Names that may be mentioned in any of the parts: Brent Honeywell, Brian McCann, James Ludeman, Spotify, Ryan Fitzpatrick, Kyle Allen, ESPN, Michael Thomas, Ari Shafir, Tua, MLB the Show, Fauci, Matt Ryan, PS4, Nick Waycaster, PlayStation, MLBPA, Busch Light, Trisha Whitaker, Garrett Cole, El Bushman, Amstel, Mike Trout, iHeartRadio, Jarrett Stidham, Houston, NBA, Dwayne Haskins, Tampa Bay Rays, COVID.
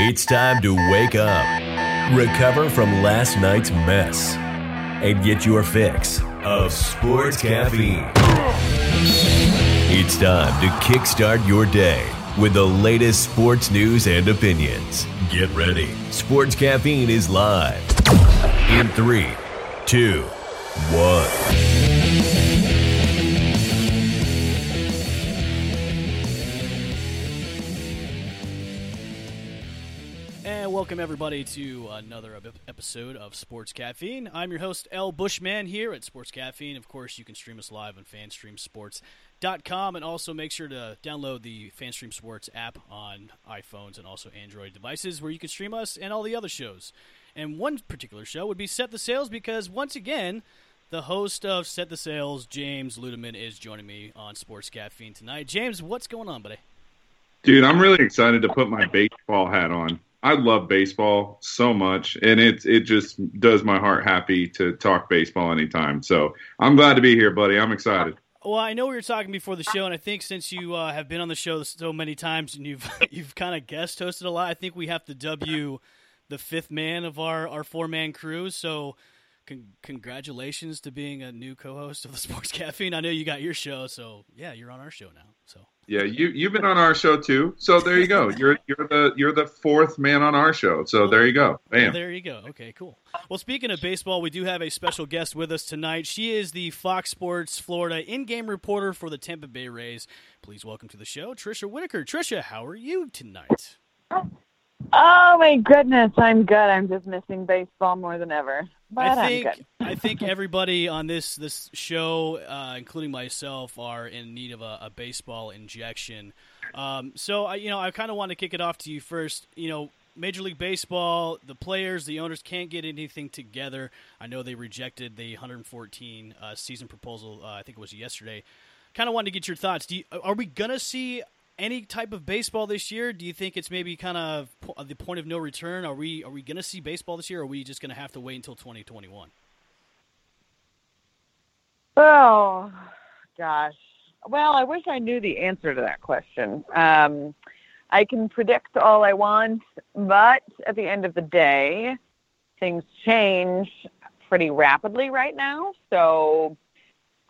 It's time to wake up, recover from last night's mess, and get your fix of Sports Caffeine. It's time to kickstart your day with the latest sports news and opinions. Get ready. Sports Caffeine is live in 3, 2, 1. Welcome, everybody, to another episode of Sports Caffeine. I'm your host, L. Bushman, here at Sports Caffeine. Of course, you can stream us live on fanstreamsports.com, and also make sure to download the FanStream Sports app on iPhones and also Android devices, where you can stream us and all the other shows. And one particular show would be Set the Sales, because, once again, the host of Set the Sales, James Ludeman, is joining me on Sports Caffeine tonight. James, what's going on, buddy? Dude, I'm really excited to put my baseball hat on. I love baseball so much, and it just does my heart happy to talk baseball anytime. So I'm glad to be here, buddy. I'm excited. Well, I know we were talking before the show, and I think since you have been on the show so many times and you've kind of guest hosted a lot, I think we have to dub you the fifth man of our four-man crew. So congratulations to being a new co-host of the Sports Caffeine. I know you got your show, so yeah, you're on our show now. So yeah, you've been on our show too. So there you go. You're the fourth man on our show. So there you go. Bam. There you go. Okay, cool. Well, speaking of baseball, we do have a special guest with us tonight. She is the Fox Sports Florida in-game reporter for the Tampa Bay Rays. Please welcome to the show, Trisha Whitaker. Trisha, how are you tonight? Oh my goodness, I'm good. I'm just missing baseball more than ever. But I'm good. I think everybody on this show, including myself, are in need of a baseball injection. So I kind of want to kick it off to you first. You know, Major League Baseball, the players, the owners can't get anything together. I know they rejected the 114 season proposal. I think it was yesterday. Kind of wanted to get your thoughts. Are we gonna see any type of baseball this year? Do you think it's maybe kind of the point of no return? Are we going to see baseball this year, or are we just going to have to wait until 2021? Oh, gosh. Well, I wish I knew the answer to that question. I can predict all I want, but at the end of the day, things change pretty rapidly right now, so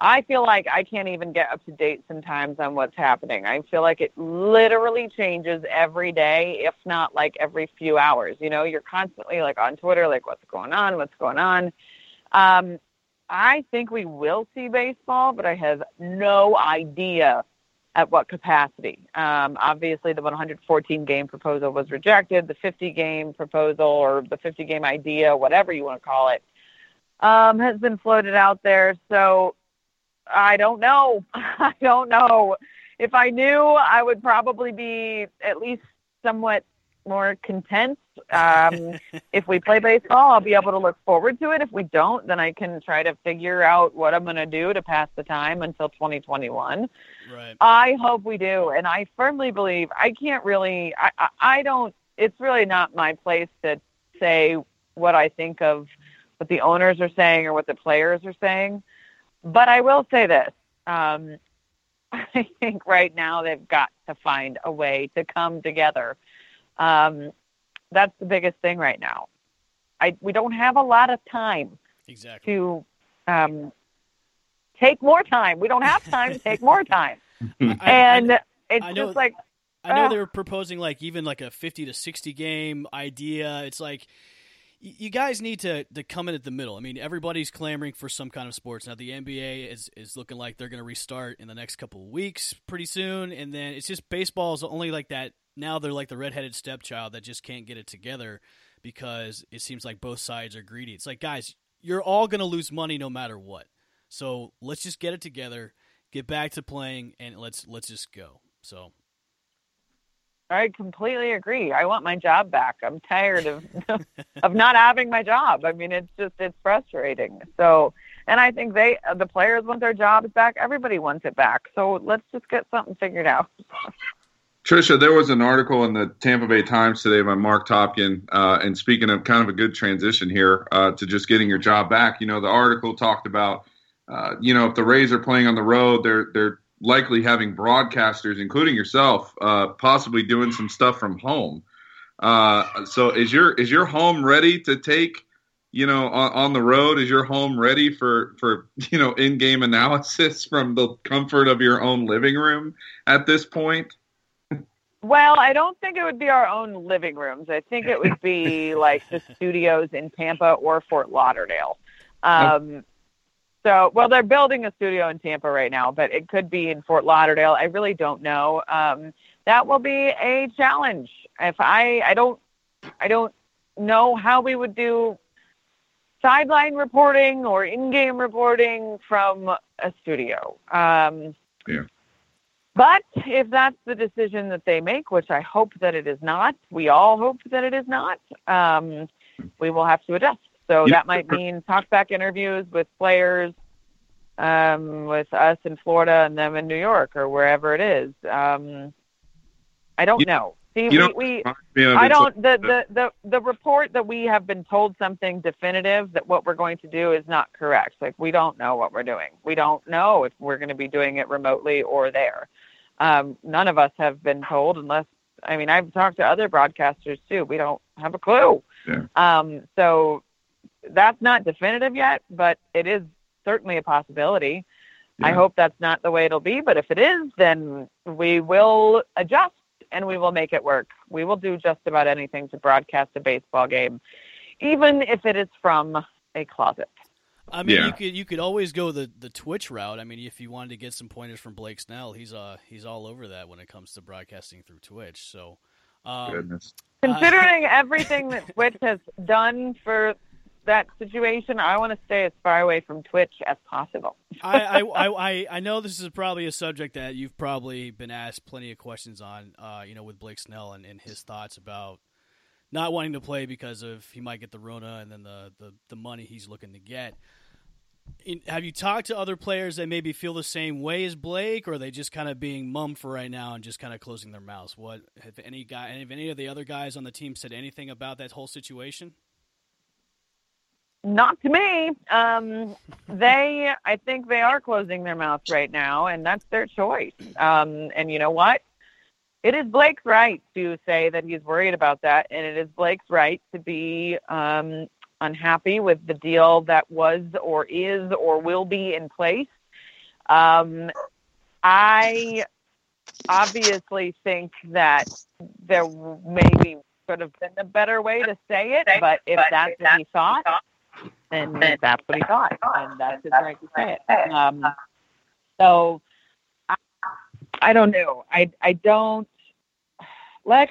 I feel like I can't even get up to date sometimes on what's happening. I feel like it literally changes every day, if not like every few hours. You know, you're constantly like on Twitter, like what's going on. I think we will see baseball, but I have no idea at what capacity. Obviously, the 114-game proposal was rejected. The 50-game proposal, or the 50-game idea, whatever you want to call it, has been floated out there. So I don't know. If I knew, I would probably be at least somewhat more content. If we play baseball, I'll be able to look forward to it. If we don't, then I can try to figure out what I'm going to do to pass the time until 2021. Right. I hope we do. And I firmly believe it's really not my place to say what I think of what the owners are saying or what the players are saying. But I will say this, I think right now they've got to find a way to come together. That's the biggest thing right now. We don't have a lot of time. Exactly. To take more time. We don't have time to take more time. I know they were proposing like even like a 50 to 60 game idea. It's like, you guys need to come in at the middle. I mean, everybody's clamoring for some kind of sports. Now, the NBA is looking like they're going to restart in the next couple of weeks pretty soon. And then it's just baseball is only like that. Now they're like the redheaded stepchild that just can't get it together because it seems like both sides are greedy. It's like, guys, you're all going to lose money no matter what. So let's just get it together, get back to playing, and let's just go. So I completely agree. I want my job back. I'm tired of not having my job. I mean, it's frustrating. So, and I think the players want their jobs back. Everybody wants it back. So let's just get something figured out. Trisha, there was an article in the Tampa Bay Times today by Mark Topkin. And speaking of kind of a good transition here to just getting your job back, you know, the article talked about, you know, if the Rays are playing on the road, they're likely having broadcasters, including yourself, possibly doing some stuff from home. So is your home ready to take, on the road? Is your home ready for in-game analysis from the comfort of your own living room at this point? Well, I don't think it would be our own living rooms. I think it would be like the studios in Tampa or Fort Lauderdale. So, they're building a studio in Tampa right now, but it could be in Fort Lauderdale. I really don't know. That will be a challenge. If I don't know how we would do sideline reporting or in-game reporting from a studio. Yeah. But if that's the decision that they make, which I hope that it is not, we all hope that it is not, we will have to adjust. So that might mean talkback interviews with players, with us in Florida and them in New York or wherever it is. I don't know. See, the report that we have been told something definitive that what we're going to do is not correct. Like, we don't know what we're doing. We don't know if we're going to be doing it remotely or there. None of us have been told unless, I've talked to other broadcasters too. We don't have a clue. Yeah. So that's not definitive yet, but it is certainly a possibility. Yeah. I hope that's not the way it'll be, but if it is, then we will adjust and we will make it work. We will do just about anything to broadcast a baseball game, even if it is from a closet. You could always go the Twitch route. If you wanted to get some pointers from Blake Snell, he's all over that when it comes to broadcasting through Twitch. So, considering everything that Twitch has done for that situation, I want to stay as far away from Twitch as possible. I know this is probably a subject that you've probably been asked plenty of questions on, with Blake Snell and his thoughts about not wanting to play because of he might get the Rona and then the money he's looking to get. Have you talked to other players that maybe feel the same way as Blake, or are they just kind of being mum for right now and just kind of closing their mouths? What have any of the other guys on the team said anything about that whole situation? Not to me. I think they are closing their mouths right now, and that's their choice. And you know what? It is Blake's right to say that he's worried about that, and it is Blake's right to be unhappy with the deal that was or is or will be in place. I obviously think that there maybe could have been a better way to say it, but if that's what he thought, and that's what he thought, and that's his right to say it. So I don't know. I don't, like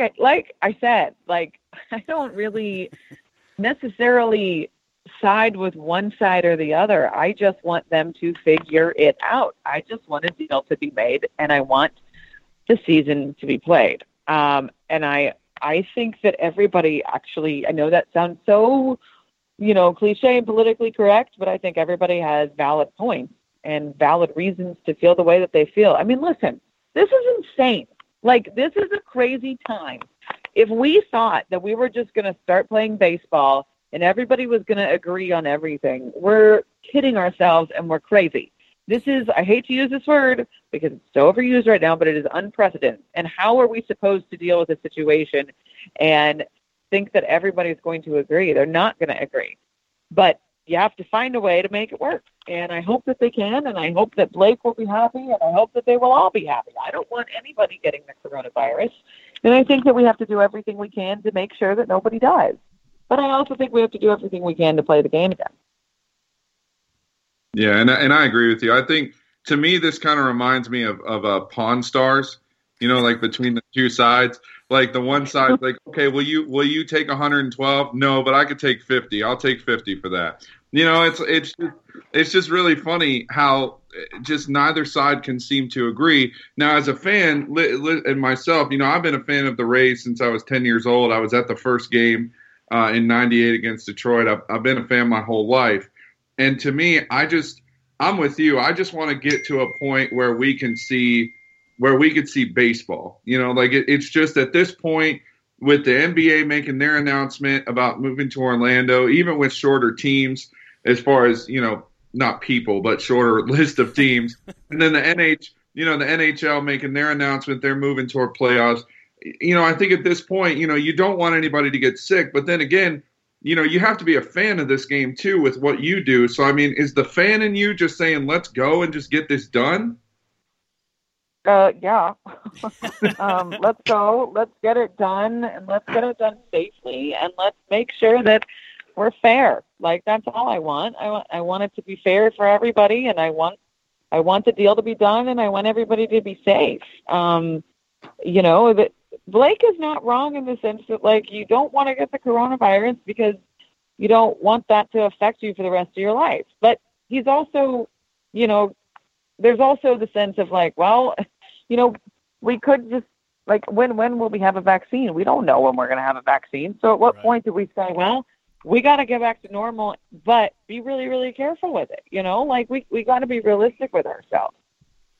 I said, I don't really necessarily side with one side or the other. I just want them to figure it out. I just want a deal to be made, and I want the season to be played. And I think that everybody actually, I know that sounds so cliche and politically correct, but I think everybody has valid points and valid reasons to feel the way that they feel. Listen, this is insane. Like, this is a crazy time. If we thought that we were just going to start playing baseball and everybody was going to agree on everything, we're kidding ourselves and we're crazy. This is, I hate to use this word because it's so overused right now, but it is unprecedented. And how are we supposed to deal with a situation and think that everybody's going to agree? They're not going to agree. But you have to find a way to make it work. And I hope that they can, and I hope that Blake will be happy, and I hope that they will all be happy. I don't want anybody getting the coronavirus. And I think that we have to do everything we can to make sure that nobody dies. But I also think we have to do everything we can to play the game again. Yeah, and I agree with you. I think, to me, this kind of reminds me of Pawn Stars, like between the two sides. Like, the one side's like, okay, will you take 112? No, but I could take 50. I'll take 50 for that. It's just really funny how just neither side can seem to agree. Now, as a fan and myself, I've been a fan of the Rays since I was 10 years old. I was at the first game in '98 against Detroit. I've been a fan my whole life. And to me, I'm with you. I just want to get to a point where we could see baseball. It's just at this point, with the NBA making their announcement about moving to Orlando, even with shorter teams, as far as, not people, but shorter list of teams. And then the NHL making their announcement, they're moving toward playoffs. you know, I think at this point, you know, you don't want anybody to get sick. But then again, you know, you have to be a fan of this game, too, with what you do. So, I mean, is the fan in you just saying, let's go and just get this done? Yeah. Let's go. Let's get it done. And let's get it done safely. And let's make sure that we're fair. Like, that's all I want. I want it to be fair for everybody. And I want the deal to be done. And I want everybody to be safe. You know, Blake is not wrong in the sense that, like, you don't want to get the coronavirus because you don't want that to affect you for the rest of your life. But he's also, you know, there's also the sense of, like, well, you know, we could just, like, when will we have a vaccine? We don't know when we're going to have a vaccine. So at what point do we say, well, we got to get back to normal, but be really, really careful with it. You know, like, we got to be realistic with ourselves.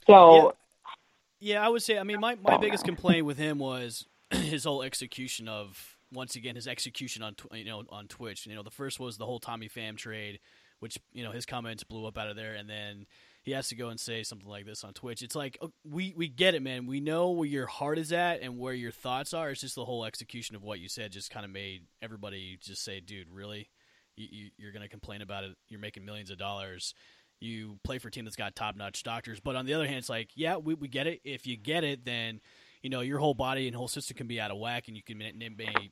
So... Yeah. Yeah, I would say, I mean, my biggest complaint with him was his whole execution of, once again, his execution on, you know, on Twitch. You know, the first was the whole Tommy Pham trade, which, you know, his comments blew up out of there, and then he has to go and say something like this on Twitch. It's like, we get it, man. We know where your heart is at and where your thoughts are. It's just the whole execution of what you said just kind of made everybody just say, dude, really? You're going to complain about it? You're making millions of dollars. You play for a team that's got top-notch doctors. But on the other hand, it's like, yeah, we get it. If you get it, then, you know, your whole body and whole system can be out of whack, and you can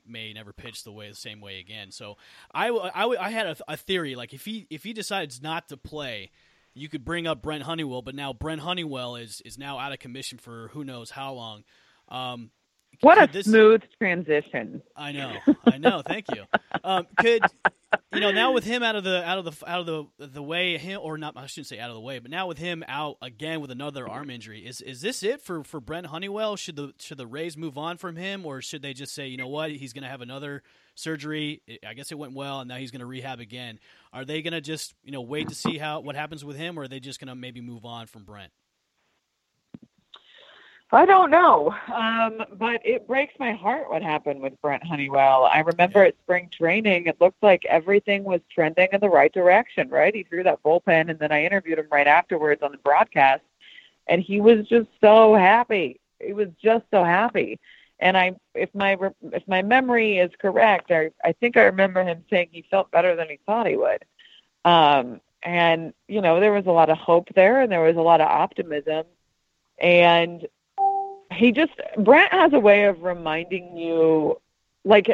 may never pitch the same way again. So I had a theory. Like, if he decides not to play, you could bring up Brent Honeywell, but now Brent Honeywell is now out of commission for who knows how long. Smooth transition. I know. Thank you. You know, now with him out of the way, I shouldn't say out of the way, but now with him out again with another arm injury, is this it for Brent Honeywell? Should the Rays move on from him, or should they just say, you know what, he's going to have another surgery? I guess it went well, and now he's going to rehab again. Are they going to just, you know, wait to see what happens with him, or are they just going to maybe move on from Brent? I don't know, but it breaks my heart what happened with Brent Honeywell. I remember at spring training, it looked like everything was trending in the right direction, right? He threw that bullpen, and then I interviewed him right afterwards on the broadcast, and he was just so happy. He was just so happy. And if my memory is correct, I think I remember him saying he felt better than he thought he would. And, you know, there was a lot of hope there, and there was a lot of optimism. And Brent has a way of reminding you, like,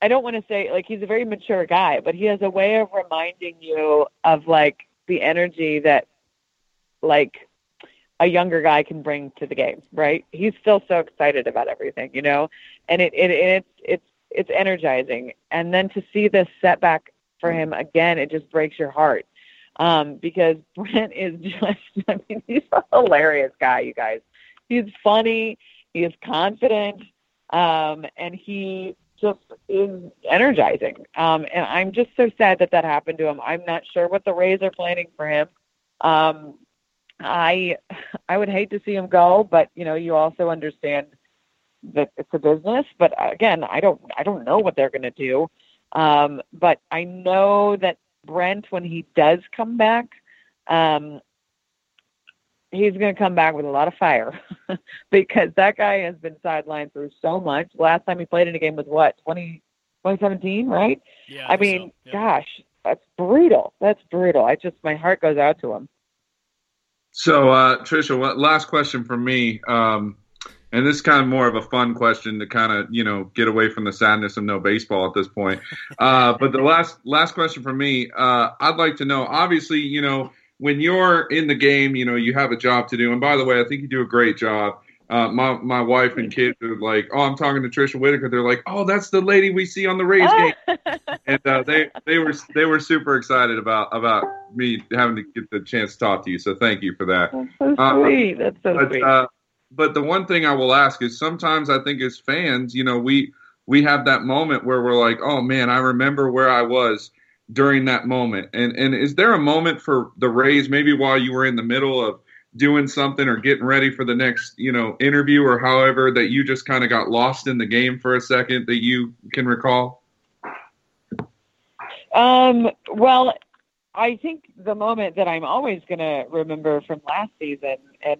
I don't want to say, like, he's a very mature guy, but he has a way of reminding you of, like, the energy that, like, a younger guy can bring to the game, right? He's still so excited about everything, you know, and it's energizing. And then to see this setback for him again, it just breaks your heart. Because Brent is just, I mean, he's a hilarious guy, you guys. He's funny, he is confident, and he just is energizing. And I'm just so sad that happened to him. I'm not sure what the Rays are planning for him. I would hate to see him go, but, you know, you also understand that it's a business. But again, I don't know what they're going to do. But I know that Brent, when he does come back, he's going to come back with a lot of fire because that guy has been sidelined through so much. Last time he played in a game was what, 2017, right? Yeah, I mean, so. Yeah. Gosh, that's brutal. My heart goes out to him. So, Trisha, last question from me. And this is kind of more of a fun question to kind of, you know, get away from the sadness of no baseball at this point. But the last question for me, I'd like to know, obviously, you know, when you're in the game, you know, you have a job to do. And by the way, I think you do a great job. My wife and kids are like, oh, I'm talking to Trisha Whitaker. They're like, oh, that's the lady we see on the Rays game. And they were super excited about me having to get the chance to talk to you. So thank you for that. That's so sweet. That's so sweet. But the one thing I will ask is sometimes I think as fans, you know, we have that moment where we're like, oh, man, I remember where I was during that moment. And is there a moment for the Rays, maybe while you were in the middle of doing something or getting ready for the next, you know, interview or however, that you just kind of got lost in the game for a second that you can recall? Well, I think the moment that I'm always going to remember from last season, and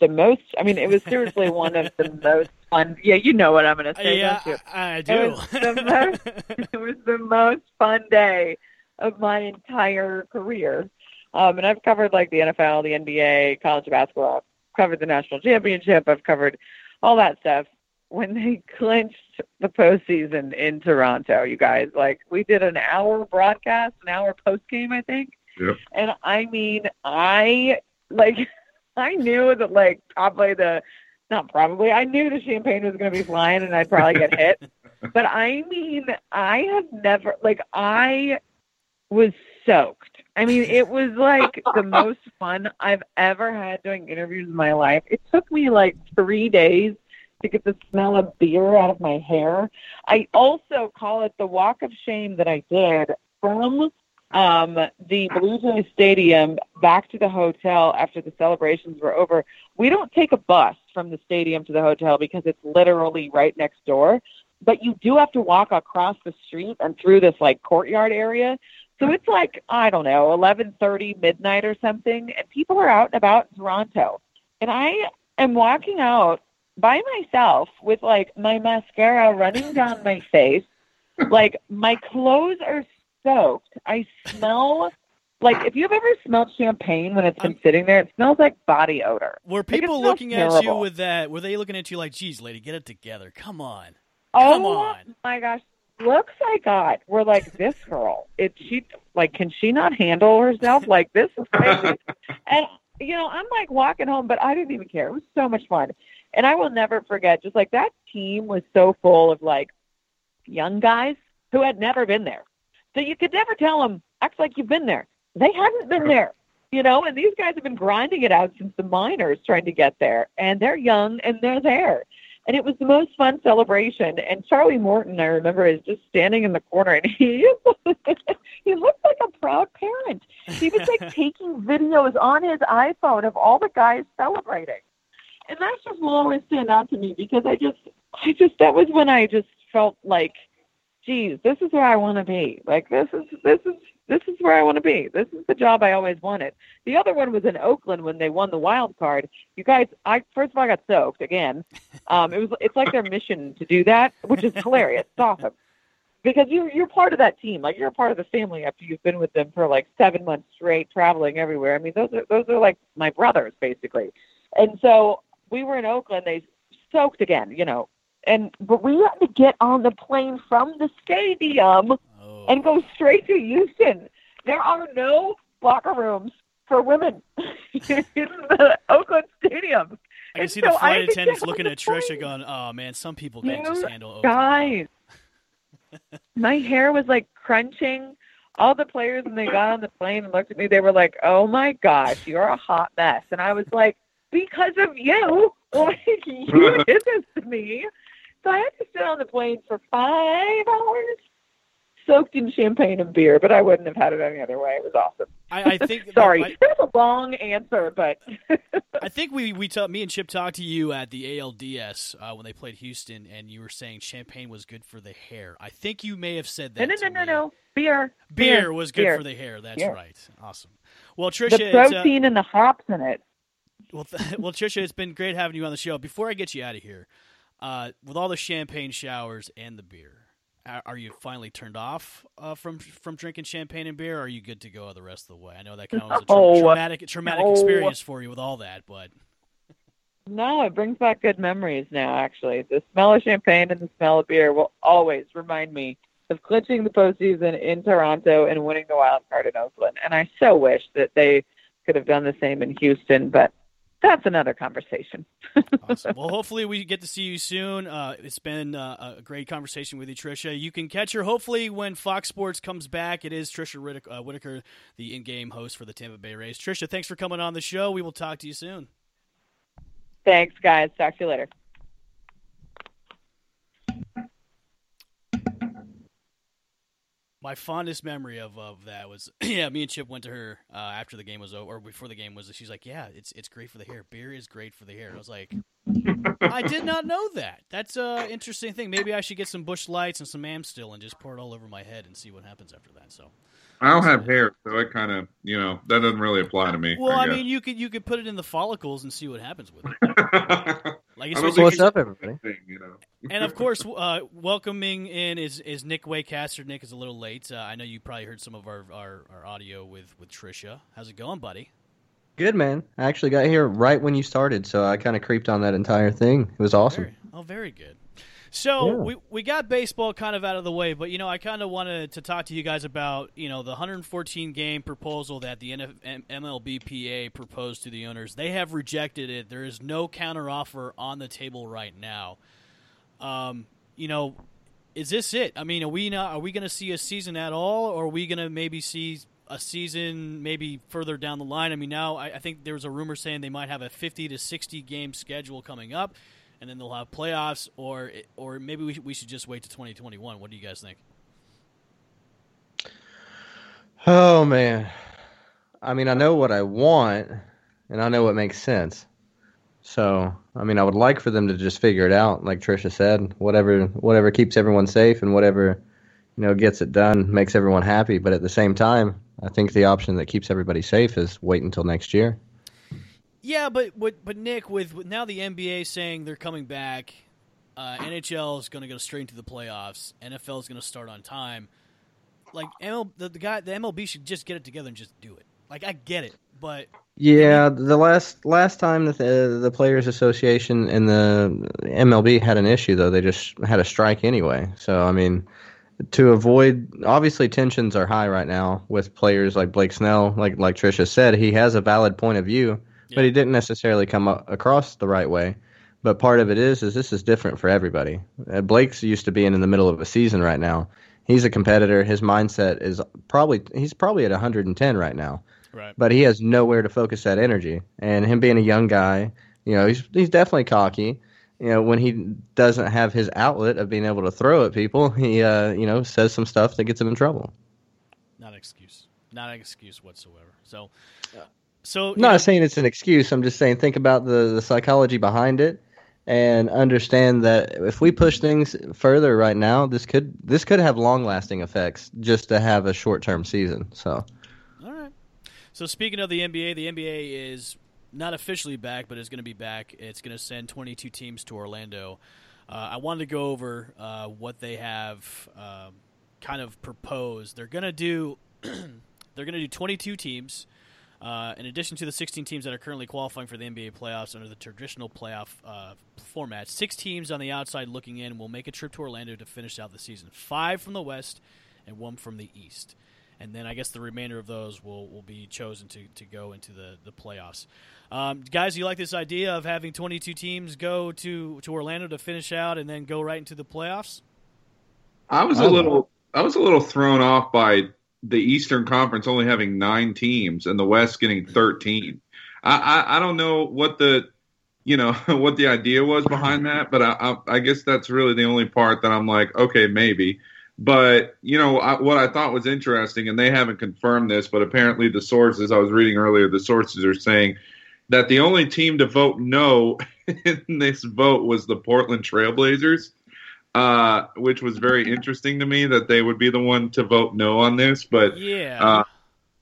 the most. I mean, it was seriously one of the most fun. Yeah, you know what I'm going to say. Yeah, don't you? I do. It was the most fun day of my entire career. And I've covered like the NFL, the NBA, college basketball. I've covered the national championship. I've covered all that stuff. When they clinched the postseason in Toronto, you guys, like we did an hour broadcast, an hour post game, I think. Yep. And I mean, I knew that I knew the champagne was going to be flying and I'd probably get hit. But I mean, I have never, I was soaked. I mean, it was like the most fun I've ever had doing interviews in my life. It took me 3 days to get the smell of beer out of my hair. I also call it the walk of shame that I did from the Blue Jays Stadium back to the hotel after the celebrations were over. We don't take a bus from the stadium to the hotel because it's literally right next door, but you do have to walk across the street and through this courtyard area. So it's 11:30, midnight or something, and people are out and about in Toronto. And I am walking out by myself with my mascara running down my face. My clothes are soaked. I smell if you've ever smelled champagne when it's been sitting there, it smells like body odor. Were people looking at you with that? Were they looking at you like, geez, lady, get it together. Come on. My gosh. Looks I got were like, this girl, can she not handle herself? This is crazy. And, I'm walking home, but I didn't even care. It was so much fun. And I will never forget, just that team was so full of young guys who had never been there. So you could never tell them, act like you've been there. They hadn't been there, and these guys have been grinding it out since the minors trying to get there. And they're young and they're there. And it was the most fun celebration. And Charlie Morton, I remember, is just standing in the corner, and he looked like a proud parent. He was taking videos on his iPhone of all the guys celebrating. And that just will always stand out to me because that was when I just felt geez, this is where I want to be. This is where I want to be. This is the job I always wanted. The other one was in Oakland when they won the wild card. You guys, I got soaked again. It's like their mission to do that, which is hilarious. It's awesome because you're part of that team. You're a part of the family after you've been with them for 7 months straight, traveling everywhere. I mean, those are my brothers basically. And so we were in Oakland. They soaked again, but we had to get on the plane from the stadium and go straight to Houston. There are no locker rooms for women in the Oakland stadium. I can see the flight attendants looking at Trisha going, oh, man, some people can't just handle Oakland. Guys, my hair was crunching. All the players, when they got on the plane and looked at me, they were like, oh, my gosh, you're a hot mess. And I was like, because of you. You did this to me. So I had to sit on the plane for 5 hours, soaked in champagne and beer, but I wouldn't have had it any other way. It was awesome. I think. Sorry, that was a long answer, but I think me and Chip talked to you at the ALDS when they played Houston, and you were saying champagne was good for the hair. I think you may have said that. No. Beer was good for the hair. That's right. Awesome. Well, Trisha, the protein and the hops in it. Well, Trisha, it's been great having you on the show. Before I get you out of here, with all the champagne showers and the beer, are you finally turned off from drinking champagne and beer, or are you good to go the rest of the way? I know that kind of was a traumatic experience for you with all that, but... No, it brings back good memories now, actually. The smell of champagne and the smell of beer will always remind me of clinching the postseason in Toronto and winning the wild card in Oakland, and I so wish that they could have done the same in Houston, but... That's another conversation. Awesome. Well, hopefully we get to see you soon. It's been a great conversation with you, Trisha. You can catch her hopefully when Fox Sports comes back. It is Trisha Whitaker, the in-game host for the Tampa Bay Rays. Trisha, thanks for coming on the show. We will talk to you soon. Thanks, guys. Talk to you later. My fondest memory of that was, me and Chip went to her after the game was over, or before the game was, she's like, yeah, it's great for the hair. Beer is great for the hair. I was like, I did not know that. That's an interesting thing. Maybe I should get some Busch Lights and some Amstel and just pour it all over my head and see what happens after that. So I don't have hair, so it kind of, you know, that doesn't really apply to me. Well, I mean, you could put it in the follicles and see what happens with it. Like, what's up, everybody? You know? And of course, welcoming in is Nick Waycaster. Nick is a little late. I know you probably heard some of our audio with Trisha. How's it going, buddy? Good, man. I actually got here right when you started, so I kind of creeped on that entire thing. It was awesome. Very good. So we got baseball kind of out of the way, but, you know, I kind of wanted to talk to you guys about, you know, the 114-game proposal that the MLBPA proposed to the owners. They have rejected it. There is no counteroffer on the table right now. You know, is this it? I mean, are we going to see a season at all, or are we going to maybe see – a season maybe further down the line? I mean, now I think there was a rumor saying they might have a 50 to 60 game schedule coming up, and then they'll have playoffs, or maybe we should just wait to 2021. What do you guys think? Oh, man. I mean, I know what I want, and I know what makes sense. So, I mean, I would like for them to just figure it out, like Trisha said, whatever keeps everyone safe and whatever, you know, gets it done, makes everyone happy. But at the same time, I think the option that keeps everybody safe is wait until next year. Yeah, but Nick, with now the NBA saying they're coming back, NHL is going to go straight into the playoffs. NFL is going to start on time. Like the MLB should just get it together and just do it. Like, I get it, but yeah, the last time that the Players Association and the MLB had an issue, though, they just had a strike anyway. So I mean, to avoid, obviously tensions are high right now with players like Blake Snell. Like Trisha said, he has a valid point of view, but he didn't necessarily come across the right way. But part of it is this is different for everybody. Blake's used to being in the middle of a season right now. He's a competitor. His mindset is he's probably at 110 right now, right? But he has nowhere to focus that energy. And him being a young guy, you know, he's definitely cocky. You know, when he doesn't have his outlet of being able to throw at people, he, you know, says some stuff that gets him in trouble. Not an excuse. Not an excuse whatsoever. So not saying it's an excuse. I'm just saying think about the psychology behind it and understand that if we push things further right now, this could have long-lasting effects just to have a short-term season. So, all right. So speaking of the NBA is – not officially back, but it's going to be back. It's going to send 22 teams to Orlando. I wanted to go over what they have kind of proposed. They're going to do they're going to do 22 teams in addition to the 16 teams that are currently qualifying for the NBA playoffs under the traditional playoff format. 6 teams on the outside looking in will make a trip to Orlando to finish out the season. 5 from the West and 1 from the East. And then I guess the remainder of those will be chosen to go into the playoffs. Guys, you like this idea of having 22 teams go to Orlando to finish out and then go right into the playoffs? I was a little thrown off by the Eastern Conference only having 9 teams and the West getting 13. I don't know what the idea was behind that, but I guess that's really the only part that I'm like, okay, maybe. But, you know, what I thought was interesting, and they haven't confirmed this, but apparently the sources I was reading earlier, the sources are saying that the only team to vote no in this vote was the Portland Trailblazers, which was very interesting to me that they would be the one to vote no on this. But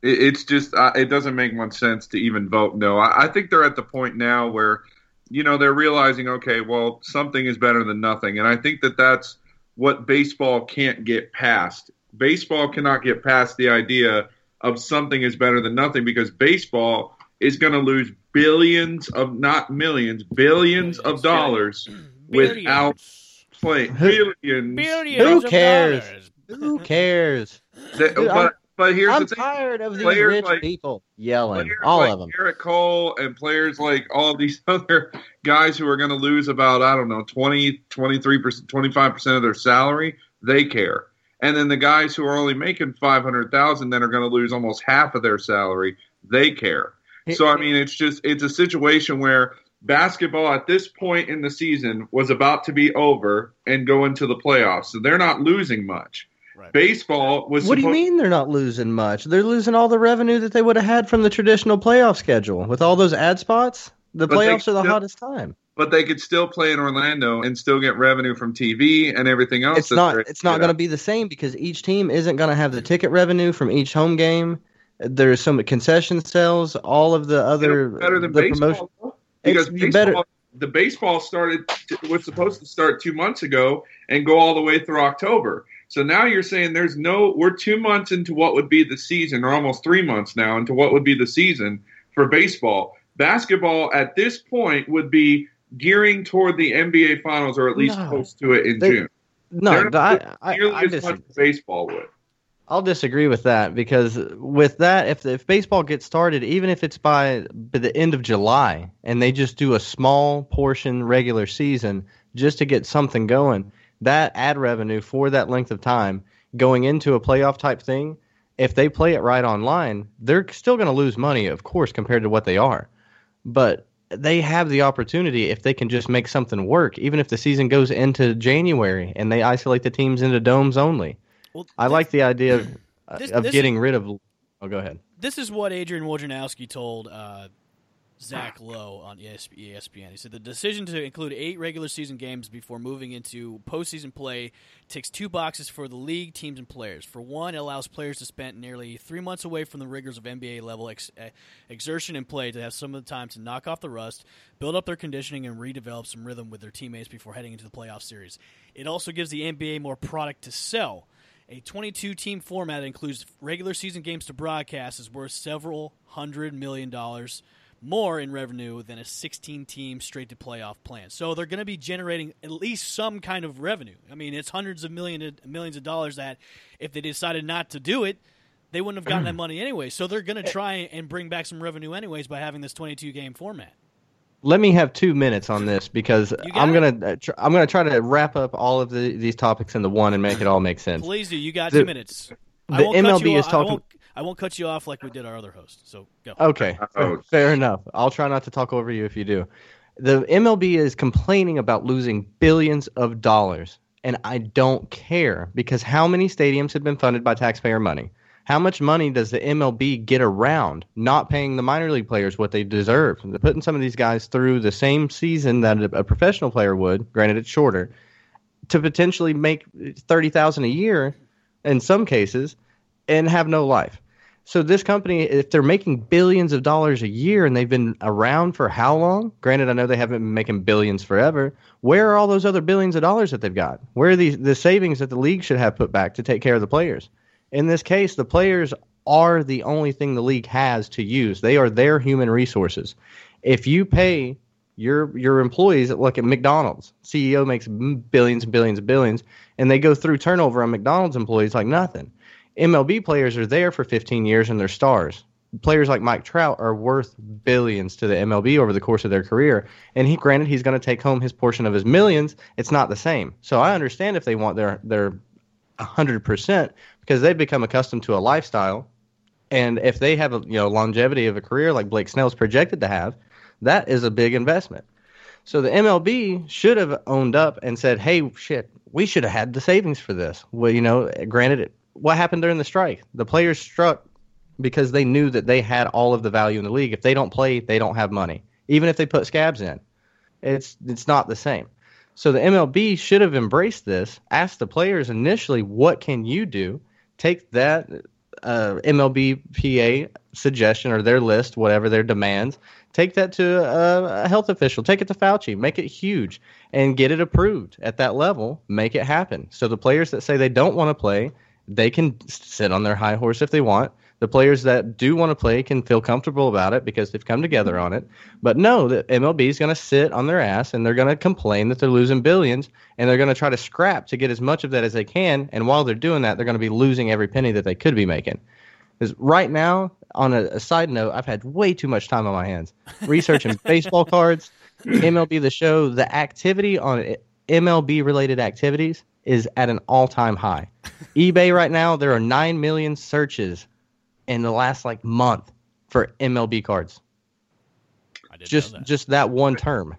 it's just it doesn't make much sense to even vote no. I think they're at the point now where, you know, they're realizing, okay, well, something is better than nothing. And I think that that's what baseball can't get past. Baseball cannot get past the idea of something is better than nothing, because baseball is going to lose billions of, not millions, billions of dollars without playing. Billions. Who cares? Who cares? But here's the thing. I'm tired of these rich people yelling. All of them. Garrett Cole and players like all these other guys who are going to lose about, I don't know, 20, 23%, 25% of their salary, they care. And then the guys who are only making $500,000 that are going to lose almost half of their salary, they care. So, I mean, it's a situation where basketball at this point in the season was about to be over and go into the playoffs. So they're not losing much. Right. Baseball was. What do you mean they're not losing much? They're losing all the revenue that they would have had from the traditional playoff schedule with all those ad spots. The playoffs are the hottest time. but they could still play in Orlando and still get revenue from TV and everything else. It's not going to be the same because each team isn't going to have the ticket revenue from each home game. There's some concession sales, all of the other promotion. Because the baseball was supposed to start 2 months ago and go all the way through October. So now you're saying we're 2 months into what would be the season, or almost 3 months now into what would be the season for baseball. Basketball at this point would be gearing toward the NBA Finals, or at least close to it in June. No, I disagree. Much as baseball would. I'll disagree with that, because with that, if baseball gets started, even if it's by the end of July, and they just do a small portion regular season just to get something going, that ad revenue for that length of time going into a playoff type thing, if they play it right online, they're still going to lose money, of course, compared to what they are. But they have the opportunity, if they can just make something work, even if the season goes into January and they isolate the teams into domes only. Well, I like the idea of getting rid of... Oh, go ahead. This is what Adrian Wojnarowski told Zach Lowe on ESPN. He said, "The decision to include 8 regular season games before moving into postseason play ticks 2 boxes for the league, teams, and players. For one, it allows players to spend nearly 3 months away from the rigors of NBA-level exertion and play to have some of the time to knock off the rust, build up their conditioning, and redevelop some rhythm with their teammates before heading into the playoff series. It also gives the NBA more product to sell. A 22-team format that includes regular season games to broadcast is worth several $100 million more in revenue than a 16-team straight-to-playoff plan." So they're going to be generating at least some kind of revenue. I mean, it's hundreds of millions of dollars that if they decided not to do it, they wouldn't have gotten that money anyway. So they're going to try and bring back some revenue anyways by having this 22-game format. Let me have 2 minutes on this, because I'm gonna try to wrap up all of these topics into one and make it all make sense. Please do. You got 2 minutes. The MLB is talking. I won't cut you off like we did our other host. So go. Okay, fair enough. I'll try not to talk over you if you do. The MLB is complaining about losing billions of dollars, and I don't care, because how many stadiums have been funded by taxpayer money? How much money does the MLB get around not paying the minor league players what they deserve? They're putting some of these guys through the same season that a professional player would, granted it's shorter, to potentially make $30,000 a year in some cases and have no life. So this company, if they're making billions of dollars a year and they've been around for how long? Granted, I know they haven't been making billions forever. Where are all those other billions of dollars that they've got? Where are the savings that the league should have put back to take care of the players? In this case, the players are the only thing the league has to use. They are their human resources. If you pay your employees, look at McDonald's. CEO makes billions and billions and billions, and they go through turnover on McDonald's employees like nothing. MLB players are there for 15 years and they're stars. Players like Mike Trout are worth billions to the MLB over the course of their career. And he's going to take home his portion of his millions. It's not the same. So I understand if they want their 100%, because they've become accustomed to a lifestyle, and if they have a longevity of a career like Blake Snell's projected to have, that is a big investment. So the MLB should have owned up and said, "Hey, shit, we should have had the savings for this." Well, granted, what happened during the strike? The players struck because they knew that they had all of the value in the league. If they don't play, they don't have money, even if they put scabs in. It's not the same. So the MLB should have embraced this, asked the players initially, what can you do? Take that MLBPA suggestion or their list, whatever their demands, take that to a health official, take it to Fauci, make it huge, and get it approved at that level, make it happen. So the players that say they don't want to play, they can sit on their high horse if they want. The players that do want to play can feel comfortable about it because they've come together on it. But no, the MLB is going to sit on their ass and they're going to complain that they're losing billions, and they're going to try to scrap to get as much of that as they can. And while they're doing that, they're going to be losing every penny that they could be making. Because right now, on a side note, I've had way too much time on my hands researching baseball cards, MLB the Show. The activity on MLB-related activities is at an all-time high. eBay right now, there are 9 million searches in the last month for MLB cards. I didn't know that. Just that one term.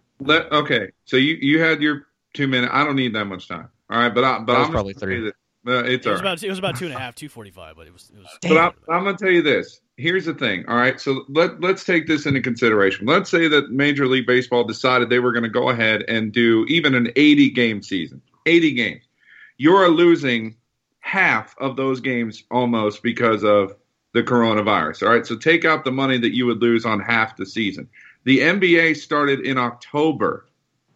So you had your 2 minutes. I don't need that much time. All right, but I'm probably 3. It was about 2.5, 2:45, but it was. But I'm going to tell you this. here's the thing. All right, so let's take this into consideration. Let's say that Major League Baseball decided they were going to go ahead and do even an 80-game season, 80 games. You're losing half of those games almost because of the coronavirus. All right, so take out the money that you would lose on half the season. The NBA started in October,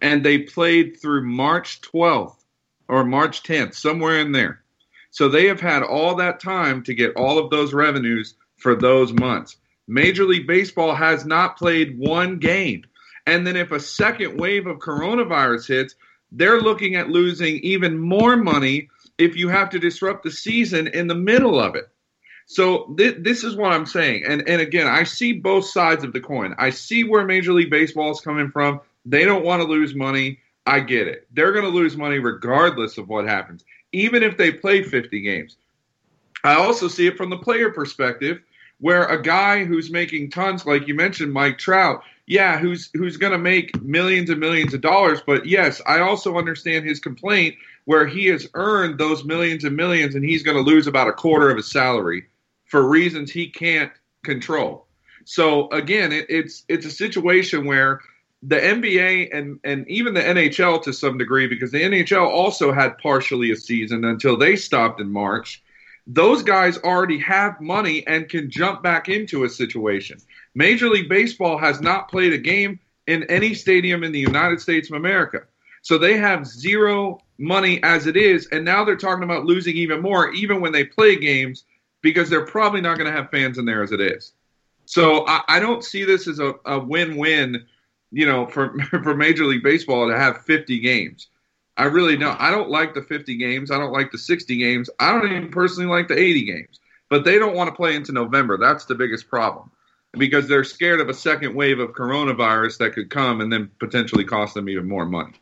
and they played through March 12th or March 10th, somewhere in there. So they have had all that time to get all of those revenues for those months. Major League Baseball has not played one game. And then if a second wave of coronavirus hits, they're looking at losing even more money if you have to disrupt the season in the middle of it. So this is what I'm saying. And again, I see both sides of the coin. I see where Major League Baseball is coming from. They don't want to lose money. I get it. They're going to lose money regardless of what happens, even if they play 50 games. I also see it from the player perspective, where a guy who's making tons, like you mentioned, Mike Trout, yeah, who's going to make millions and millions of dollars. But yes, I also understand his complaint where he has earned those millions and millions, and he's going to lose about a quarter of his salary for reasons he can't control. So again, it's a situation where the NBA and even the NHL to some degree, because the NHL also had partially a season until they stopped in March, those guys already have money and can jump back into a situation. Major League Baseball has not played a game in any stadium in the United States of America. So they have zero money as it is, and now they're talking about losing even more, even when they play games, because they're probably not going to have fans in there as it is. So I don't see this as a win-win, you know, for Major League Baseball to have 50 games. I really don't. I don't like the 50 games. I don't like the 60 games. I don't even personally like the 80 games. But they don't want to play into November. That's the biggest problem, because they're scared of a second wave of coronavirus that could come and then potentially cost them even more money.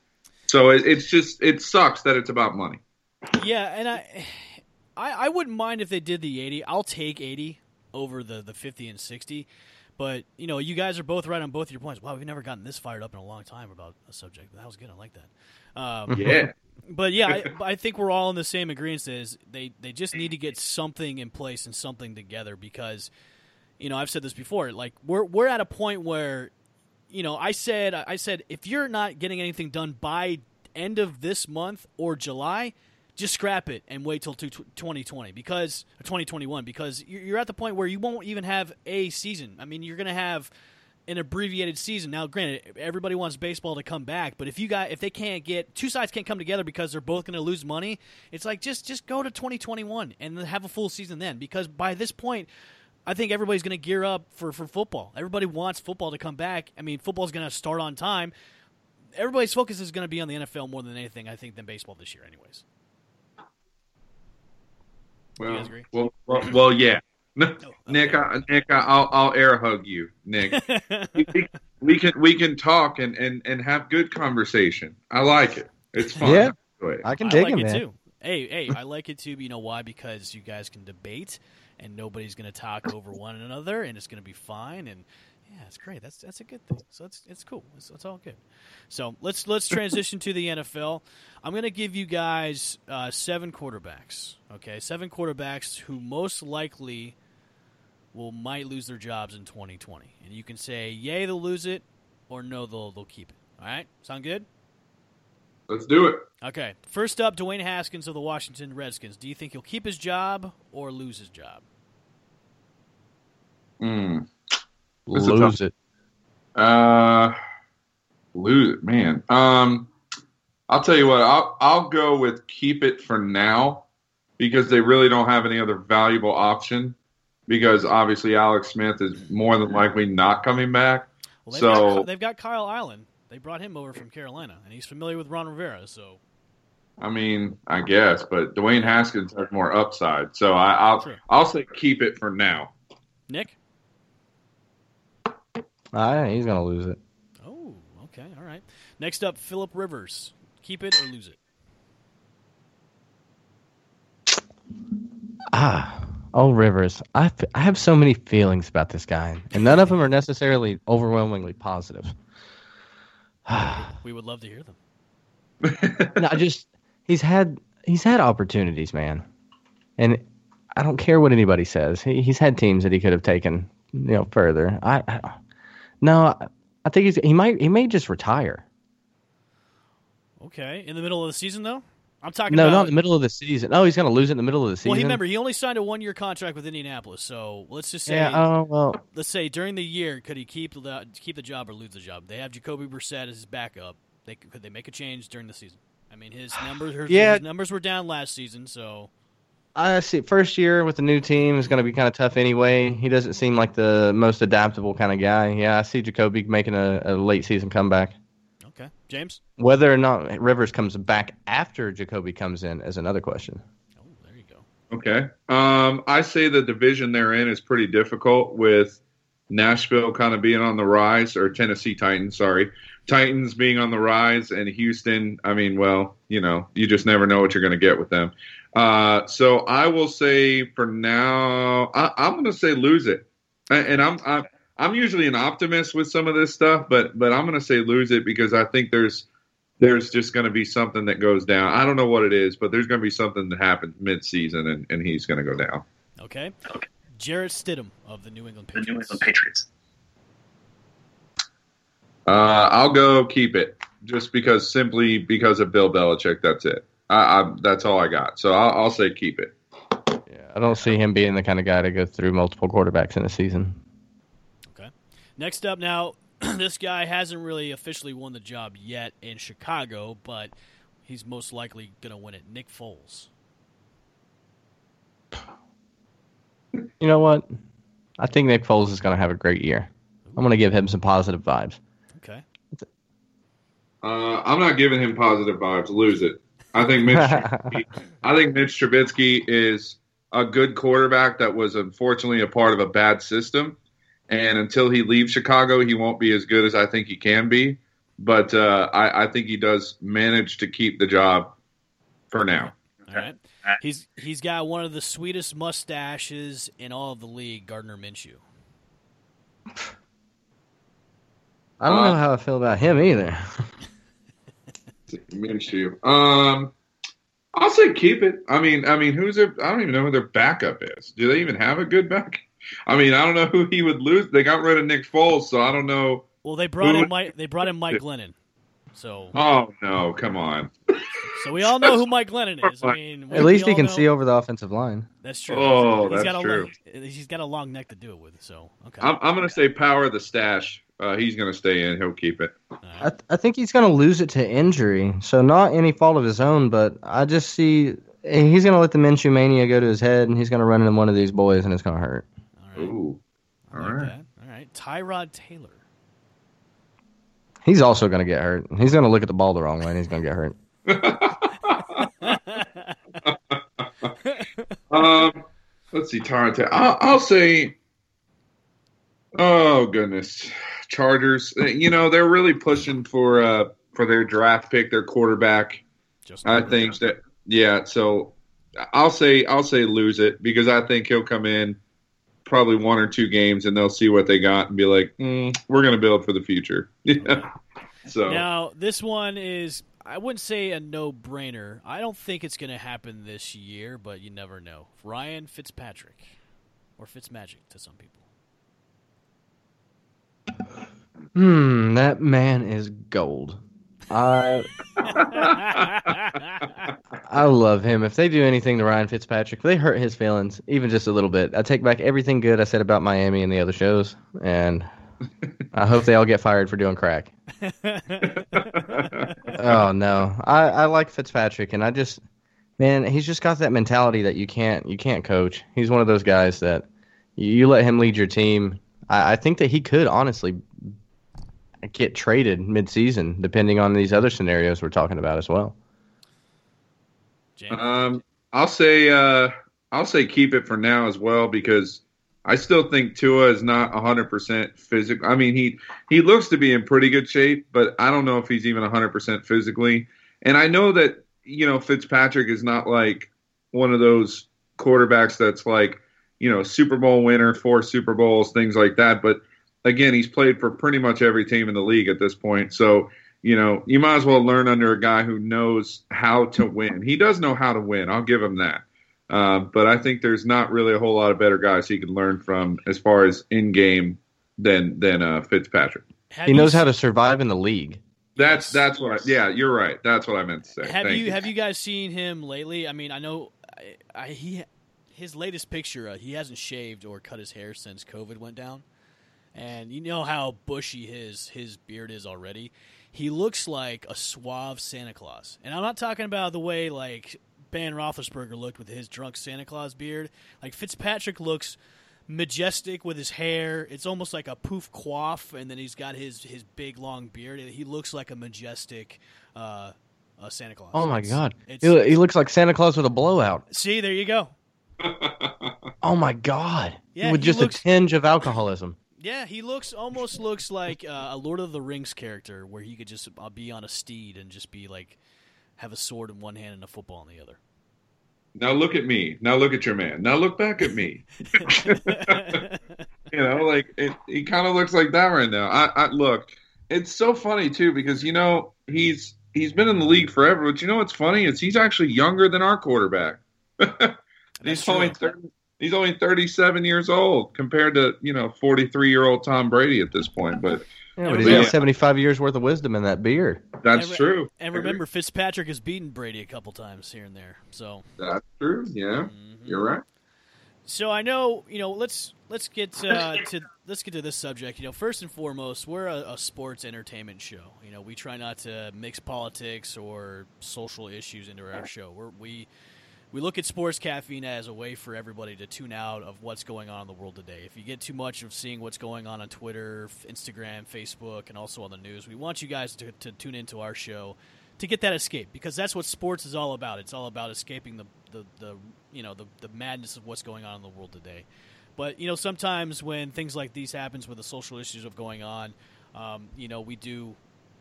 So it's just, it sucks that it's about money. Yeah, and I wouldn't mind if they did the 80. I'll take 80 over the 50 and 60. But, you know, you guys are both right on both of your points. Wow, we've never gotten this fired up in a long time about a subject. That was good. I like that. Yeah. But, yeah, I think we're all in the same agreement. Is they just need to get something in place and something together because, you know, I've said this before. Like, we're at a point where, you know, I said if you're not getting anything done by end of this month or July, just scrap it and wait till 2020 because or 2021 because you're at the point where you won't even have a season. I mean, you're going to have an abbreviated season. Now, granted, everybody wants baseball to come back, but if they can't get two sides can't come together because they're both going to lose money, it's like just go to 2021 and have a full season then, because by this point, I think everybody's going to gear up for football. Everybody wants football to come back. I mean, football's going to start on time. Everybody's focus is going to be on the NFL more than anything, I think, than baseball this year, anyways. Well, do you guys agree? Well, yeah. No, okay. Nick, I'll air hug you, Nick. we can talk and have good conversation. I like it. It's fun. Yeah, I can dig like it, man. Too. Hey, I like it too. But you know why? Because you guys can debate, and nobody's going to talk over one another, and it's going to be fine. And yeah, it's great. That's a good thing. So it's cool. It's all good. So let's transition to the NFL. I'm going to give you guys 7 quarterbacks. Okay, 7 quarterbacks who most likely might lose their jobs in 2020, and you can say yay they'll lose it, or no they'll keep it. All right, sound good? Let's do it. Okay, first up, Dwayne Haskins of the Washington Redskins. Do you think he'll keep his job or lose his job? Lose it. Lose it, man. I'll tell you what. I'll go with keep it for now, because they really don't have any other valuable option. Because obviously Alex Smith is more than likely not coming back. Well, they've got Kyle Allen. They brought him over from Carolina, and he's familiar with Ron Rivera. So, I mean, I guess, but Dwayne Haskins has more upside. So I'll say keep it for now. Nick. He's going to lose it. Oh, okay. All right. Next up, Philip Rivers. Keep it or lose it? Rivers. I have so many feelings about this guy, and none of them are necessarily overwhelmingly positive. We would love to hear them. No, he's had opportunities, man. And I don't care what anybody says. He's had teams that he could have taken, you know, further. I think he may just retire. Okay, in the middle of the season though? Not in the middle of the season. Oh, he's going to lose it in the middle of the season. Well, he only signed a 1-year contract with Indianapolis, so let's just say. Let's say during the year, could he keep the job or lose the job? They have Jacoby Brissett as his backup. Could they make a change during the season? I mean, his numbers were down last season, so. I see. First year with the new team is going to be kind of tough anyway. He doesn't seem like the most adaptable kind of guy. Yeah, I see Jacoby making a late season comeback. Okay, James? Whether or not Rivers comes back after Jacoby comes in is another question. Oh, there you go. Okay. I say the division they're in is pretty difficult with Nashville kind of being on the rise, or Tennessee Titans, sorry. Titans being on the rise, and Houston, I mean, well, you know, you just never know what you're going to get with them. So I will say for now, I'm going to say lose it. And I'm usually an optimist with some of this stuff, but I'm going to say lose it because I think there's just going to be something that goes down. I don't know what it is, but there's going to be something that happens mid-season, and he's going to go down. Okay. Jarrett Stidham of the New England Patriots. I'll go keep it simply because of Bill Belichick. That's it. That's all I got. So I'll say keep it. Yeah, I don't see him being the kind of guy to go through multiple quarterbacks in a season. Next up now, this guy hasn't really officially won the job yet in Chicago, but he's most likely going to win it. Nick Foles. You know what? I think Nick Foles is going to have a great year. I'm going to give him some positive vibes. Okay. I'm not giving him positive vibes. Lose it. I think Mitch Trubisky is a good quarterback that was unfortunately a part of a bad system. And until he leaves Chicago, he won't be as good as I think he can be. But I think he does manage to keep the job for now. All right. He's got one of the sweetest mustaches in all of the league, Gardner Minshew. I don't know how I feel about him either. Minshew. I'll say keep it. I mean, I don't even know who their backup is. Do they even have a good backup? I mean, I don't know who he would lose. They got rid of Nick Foles, so I don't know. Well, they brought in Mike Glennon. So. Oh no! Come on. So we all know who Mike Glennon is. I mean, at least he can see over the offensive line. That's true. Oh, that's true. He's got a long neck to do it with. So okay. I'm going to say power the stash. He's going to stay in. He'll keep it. I think he's going to lose it to injury. So not any fault of his own, but I just see he's going to let the Minshew mania go to his head, and he's going to run into one of these boys, and it's going to hurt. Ooh. All right. Tyrod Taylor. He's also going to get hurt. He's going to look at the ball the wrong way, and he's going to get hurt. Let's see, Tyrod Taylor. I'll say, oh, goodness. Chargers. You know, they're really pushing for their draft pick, their quarterback. So I'll say lose it because I think he'll come in probably one or two games, and they'll see what they got and be like, we're going to build for the future. Yeah. So now, this one is, I wouldn't say a no-brainer. I don't think it's going to happen this year, but you never know. Ryan Fitzpatrick, or Fitzmagic to some people. That man is gold. I love him. If they do anything to Ryan Fitzpatrick, if they hurt his feelings, even just a little bit, I take back everything good I said about Miami and the other shows, and I hope they all get fired for doing crack. Oh, no. I like Fitzpatrick, and he's just got that mentality that you can't coach. He's one of those guys that you let him lead your team. I think that he could honestly get traded mid-season, depending on these other scenarios we're talking about as well. James. I'll say keep it for now as well because I still think Tua is not 100% physical. I mean, he looks to be in pretty good shape, but I don't know if he's even 100% physically. And I know that, you know, Fitzpatrick is not like one of those quarterbacks that's like, you know, Super Bowl winner, 4 Super Bowls, things like that. But again, he's played for pretty much every team in the league at this point. So, you know, you might as well learn under a guy who knows how to win. He does know how to win. I'll give him that. But I think there's not really a whole lot of better guys he can learn from as far as in-game than Fitzpatrick. He knows how to survive in the league. That's what. Yeah, you're right. That's what I meant to say. Have you guys seen him lately? I mean, I know his latest picture. He hasn't shaved or cut his hair since COVID went down, and you know how bushy his beard is already. He looks like a suave Santa Claus, and I'm not talking about the way like Ben Roethlisberger looked with his drunk Santa Claus beard. Like Fitzpatrick looks majestic with his hair. It's almost like a poof coif, and then he's got his big long beard. He looks like a majestic Santa Claus. Oh my God, he looks like Santa Claus with a blowout. See, there you go. Oh my God, yeah, with just a tinge of alcoholism. Yeah, he almost looks like a Lord of the Rings character, where he could just be on a steed and just be like have a sword in one hand and a football in the other. Now look at me. Now look at your man. Now look back at me. You know, like he kind of looks like that right now. I look. It's so funny too because you know he's been in the league forever. But you know what's funny is he's actually younger than our quarterback. He's only 37 years old compared to 43-year-old Tom Brady at this point. But. Yeah, but he's got 75 years worth of wisdom in that beard. That's true. And remember, Fitzpatrick has beaten Brady a couple times here and there. So that's true. Yeah, You're right. So I know Let's get to this subject. You know, first and foremost, we're a sports entertainment show. You know, we try not to mix politics or social issues into our show. We look at Sports Caffeine as a way for everybody to tune out of what's going on in the world today. If you get too much of seeing what's going on Twitter, Instagram, Facebook, and also on the news, we want you guys to tune into our show to get that escape because that's what sports is all about. It's all about escaping the madness of what's going on in the world today. But you know, sometimes when things like these happens with the social issues of going on,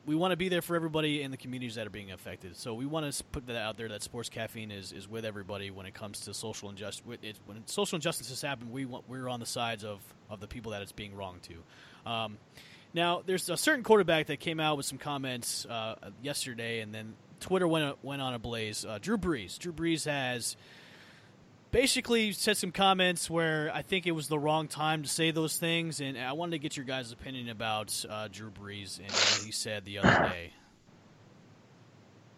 we want to be there for everybody in the communities that are being affected. So we want to put that out there that Sports Caffeine is with everybody when it comes to social injustice. When social injustices happen, we're on the sides of the people that it's being wrong to. Now, there's a certain quarterback that came out with some comments yesterday, and then Twitter went on a blaze. Drew Brees. Drew Brees has basically said some comments where I think it was the wrong time to say those things, and I wanted to get your guys' opinion about Drew Brees and what he said the other day.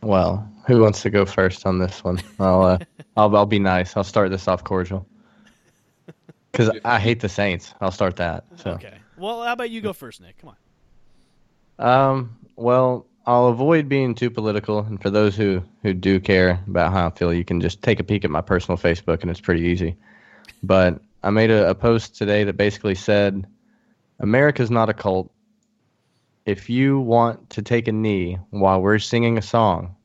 Well, who wants to go first on this one? I'll be nice. I'll start this off cordial because I hate the Saints. I'll start that. So. Okay. Well, how about you go first, Nick? Come on. Well, I'll avoid being too political, and for those who do care about how I feel, you can just take a peek at my personal Facebook, and it's pretty easy. But I made a post today that basically said, America's not a cult. If you want to take a knee while we're singing a song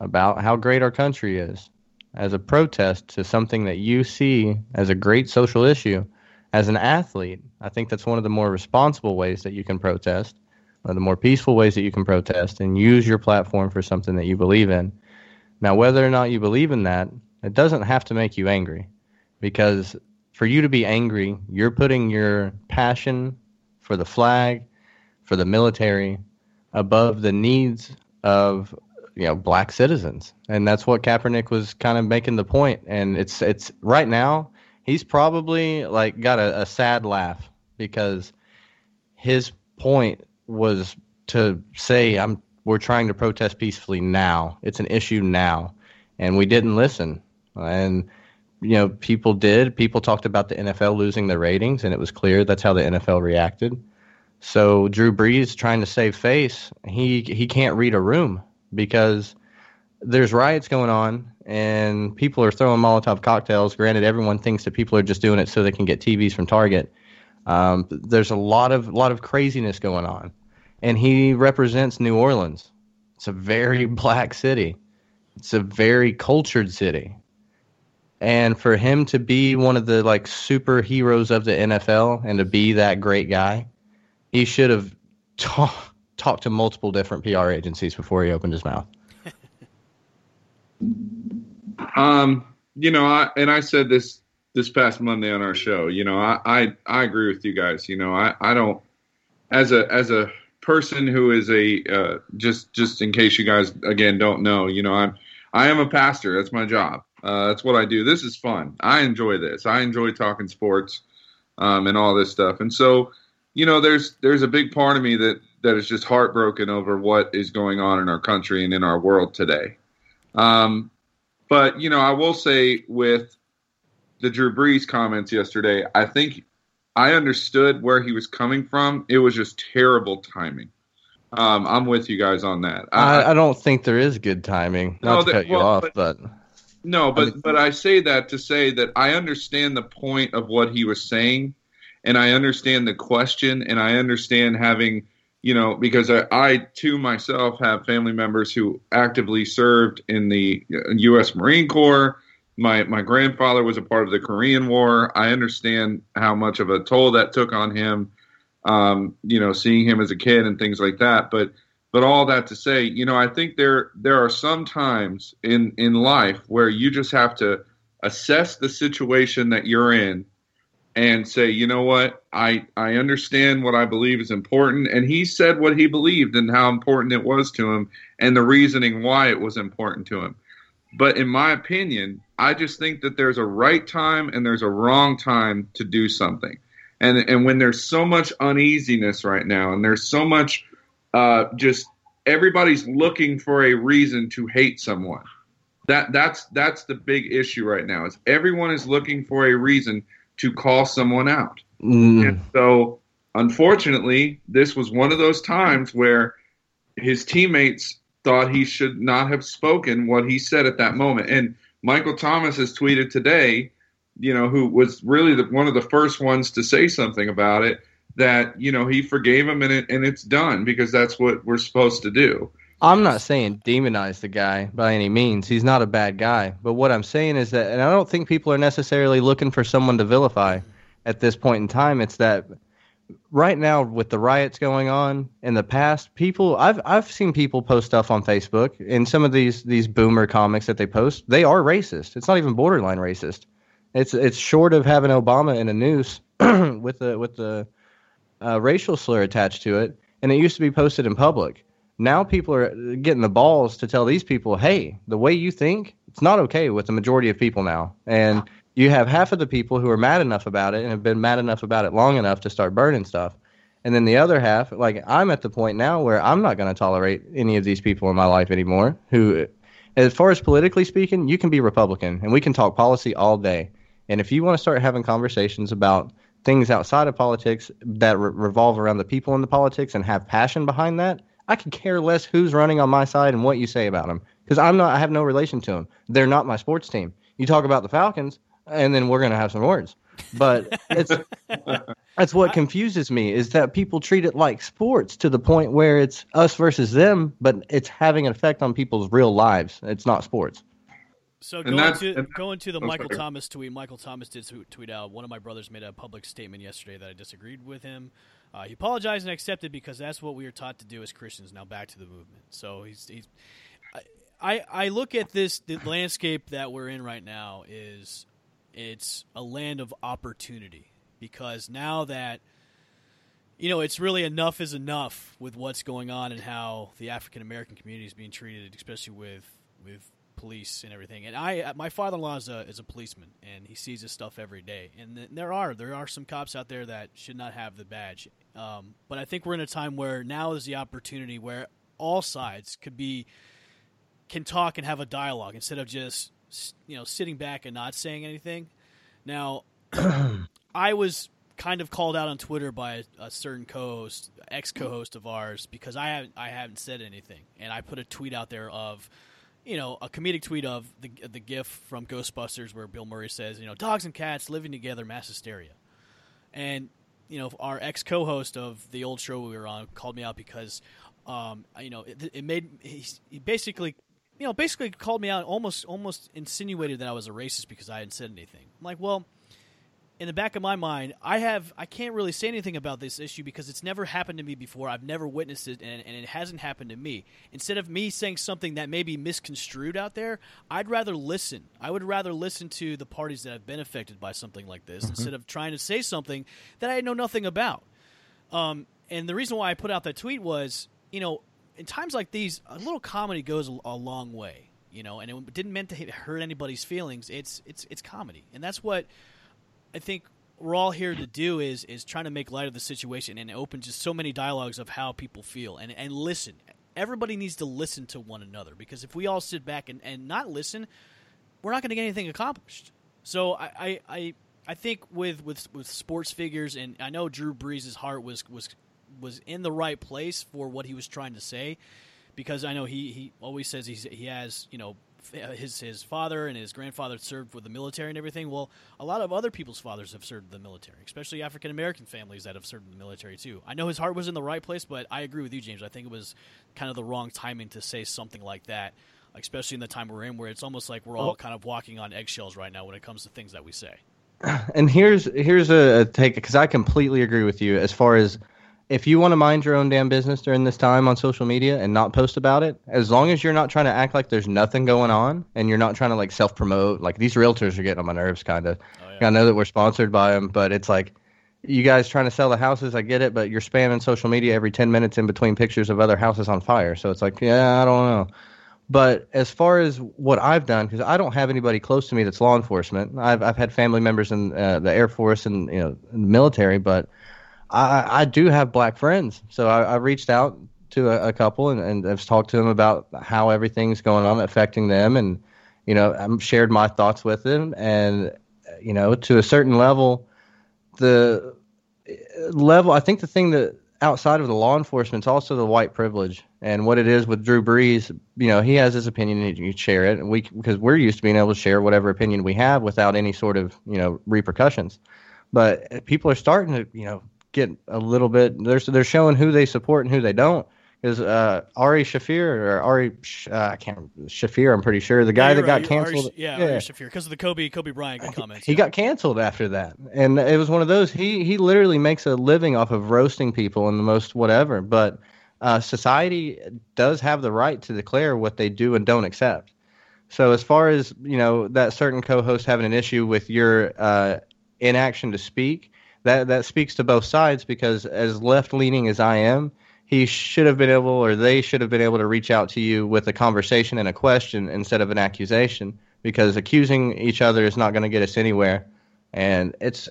about how great our country is as a protest to something that you see as a great social issue, as an athlete, I think that's one of the more responsible ways that you can protest. One of the more peaceful ways that you can protest and use your platform for something that you believe in. Now, whether or not you believe in that, it doesn't have to make you angry because for you to be angry, you're putting your passion for the flag, for the military, above the needs of black citizens. And that's what Kaepernick was kind of making the point. And it's right now, he's probably like got a sad laugh because his point was to say we're trying to protest peacefully now. It's an issue now. And we didn't listen. And, people did. People talked about the NFL losing their ratings, and it was clear that's how the NFL reacted. So Drew Brees trying to save face, he can't read a room because there's riots going on, and people are throwing Molotov cocktails. Granted, everyone thinks that people are just doing it so they can get TVs from Target. There's a lot of craziness going on. And he represents New Orleans. It's a very black city. It's a very cultured city. And for him to be one of the superheroes of the NFL and to be that great guy, he should have talked to multiple different PR agencies before he opened his mouth. I said this past Monday on our show, I agree with you guys. I don't as a person who is a just in case you guys again don't know, I am a pastor. That's my job. That's what I do. This is fun. I enjoy this. I enjoy talking sports and all this stuff. And so, you know, there's a big part of me that is just heartbroken over what is going on in our country and in our world today. But, you know, I will say with the Drew Brees comments yesterday, I think I understood where he was coming from. It was just terrible timing. I'm with you guys on that. I don't think there is good timing. But I say that to say that I understand the point of what he was saying, and I understand the question, and I understand having, you know, because I too myself have family members who actively served in the U.S. Marine Corps. My grandfather was a part of the Korean War. I understand how much of a toll that took on him, you know, seeing him as a kid and things like that. But all that to say, you know, I think there are some times in life where you just have to assess the situation that you're in and say, you know what, I understand what I believe is important. And he said what he believed and how important it was to him and the reasoning why it was important to him. But in my opinion, I just think that there's a right time and there's a wrong time to do something. And when there's so much uneasiness right now and there's so much just everybody's looking for a reason to hate someone, that's the big issue right now is everyone is looking for a reason to call someone out. And so, unfortunately, this was one of those times where his teammates thought he should not have spoken what he said at that moment. And Michael Thomas has tweeted today, you know, who was really one of the first ones to say something about it, that, you know, he forgave him and it's done because that's what we're supposed to do. I'm not saying demonize the guy by any means. He's not a bad guy. But what I'm saying is that, and I don't think people are necessarily looking for someone to vilify at this point in time. It's that right now with the riots going on in the past, people I've seen people post stuff on Facebook, and some of these boomer comics that they post, they are racist. It's not even borderline racist. It's short of having Obama in a noose with the racial slur attached to it, and it used to be posted in public. Now people are getting the balls to tell these people, hey, the way you think, it's not okay with the majority of people now. And you have half of the people who are mad enough about it and have been mad enough about it long enough to start burning stuff. And then the other half, like I'm at the point now where I'm not going to tolerate any of these people in my life anymore who, as far as politically speaking, you can be Republican and we can talk policy all day. And if you want to start having conversations about things outside of politics that revolve around the people in the politics and have passion behind that, I could care less who's running on my side and what you say about them because I have no relation to them. They're not my sports team. You talk about the Falcons, and then we're going to have some words. But that's what confuses me is that people treat it like sports to the point where it's us versus them, but it's having an effect on people's real lives. It's not sports. So going to the Michael Thomas tweet, Michael Thomas did tweet out, one of my brothers made a public statement yesterday that I disagreed with him. He apologized and accepted because that's what we are taught to do as Christians. Now back to the movement. So I look at the landscape that we're in right now is it's a land of opportunity because now that, you know, it's really enough is enough with what's going on and how the African-American community is being treated, especially with police and everything. And my father-in-law is a policeman, and he sees this stuff every day. And there are some cops out there that should not have the badge. But I think we're in a time where now is the opportunity where all sides can talk and have a dialogue instead of just, you know, sitting back and not saying anything. Now, I was kind of called out on Twitter by a certain co-host, ex-co-host of ours, because I haven't said anything, and I put a tweet out there of, you know, a comedic tweet of the gif from Ghostbusters where Bill Murray says, you know, dogs and cats living together, mass hysteria. And, you know, our ex-co-host of the old show we were on called me out because, you know, he basically, you know, called me out, almost insinuated that I was a racist because I hadn't said anything. I'm like, well, in the back of my mind, I can't really say anything about this issue because it's never happened to me before. I've never witnessed it, and it hasn't happened to me. Instead of me saying something that may be misconstrued out there, I'd rather listen. I would rather listen to the parties that have been affected by something like this instead of trying to say something that I know nothing about. And the reason why I put out that tweet was, you know, in times like these, a little comedy goes a long way. you know, and it didn't meant to hurt anybody's feelings. It's comedy, and that's what I think we're all here to do is trying to make light of the situation and open just so many dialogues of how people feel and listen. Everybody needs to listen to one another, because if we all sit back and not listen, we're not going to get anything accomplished. So I think with sports figures, and I know Drew Brees' heart was in the right place for what he was trying to say, because I know he always says he has, you know, his father and his grandfather served with the military and everything. Well, a lot of other people's fathers have served the military, especially African-American families that have served in the military too. I know his heart was in the right place, but I agree with you, James. I think it was kind of the wrong timing to say something like that, especially in the time we're in, where it's almost like we're all kind of walking on eggshells right now when it comes to things that we say. And here's a take, because I completely agree with you as far as, if you want to mind your own damn business during this time on social media and not post about it, as long as you're not trying to act like there's nothing going on and you're not trying to like self-promote, like these realtors are getting on my nerves kind of. Oh, yeah. I know that we're sponsored by them, but it's like, you guys trying to sell the houses, I get it, but you're spamming social media every 10 minutes in between pictures of other houses on fire. So it's like, yeah, I don't know. But as far as what I've done, because I don't have anybody close to me that's law enforcement. I've had family members in the Air Force and, you know, in the military, but I do have black friends, so I reached out to a couple and I've talked to them about how everything's going on affecting them, and you know, I've shared my thoughts with them, and you know, to a certain level, I think the thing that outside of the law enforcement is also the white privilege and what it is with Drew Brees. You know, he has his opinion and you share it, and because we're used to being able to share whatever opinion we have without any sort of, you know, repercussions, but people are starting to, you know, get a little bit, they're showing who they support and who they don't. Because Ari Shafir, I'm pretty sure, the guy that got canceled. Ari Shafir, because of the Kobe Bryant comments. He got canceled after that, and it was one of those. He literally makes a living off of roasting people and the most whatever. But society does have the right to declare what they do and don't accept. So as far as, you know, that certain co-host having an issue with your inaction to speak. That speaks to both sides, because as left-leaning as I am, they should have been able to reach out to you with a conversation and a question instead of an accusation, because accusing each other is not going to get us anywhere. And it's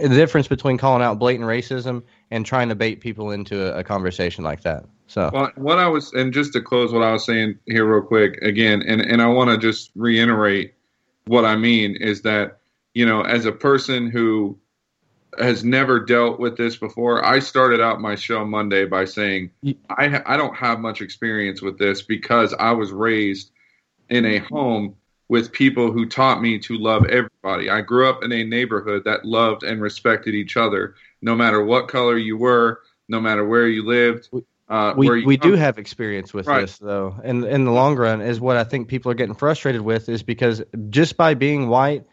the difference between calling out blatant racism and trying to bait people into a conversation like that. So, well, just to close what I was saying here real quick again, and I want to just reiterate what I mean is that, you know, as a person who has never dealt with this before. I started out my show Monday by saying I don't have much experience with this, because I was raised in a home with people who taught me to love everybody. I grew up in a neighborhood that loved and respected each other, no matter what color you were, no matter where you lived. We do have experience with this, though, and in the long run is what I think people are getting frustrated with, is because just by being white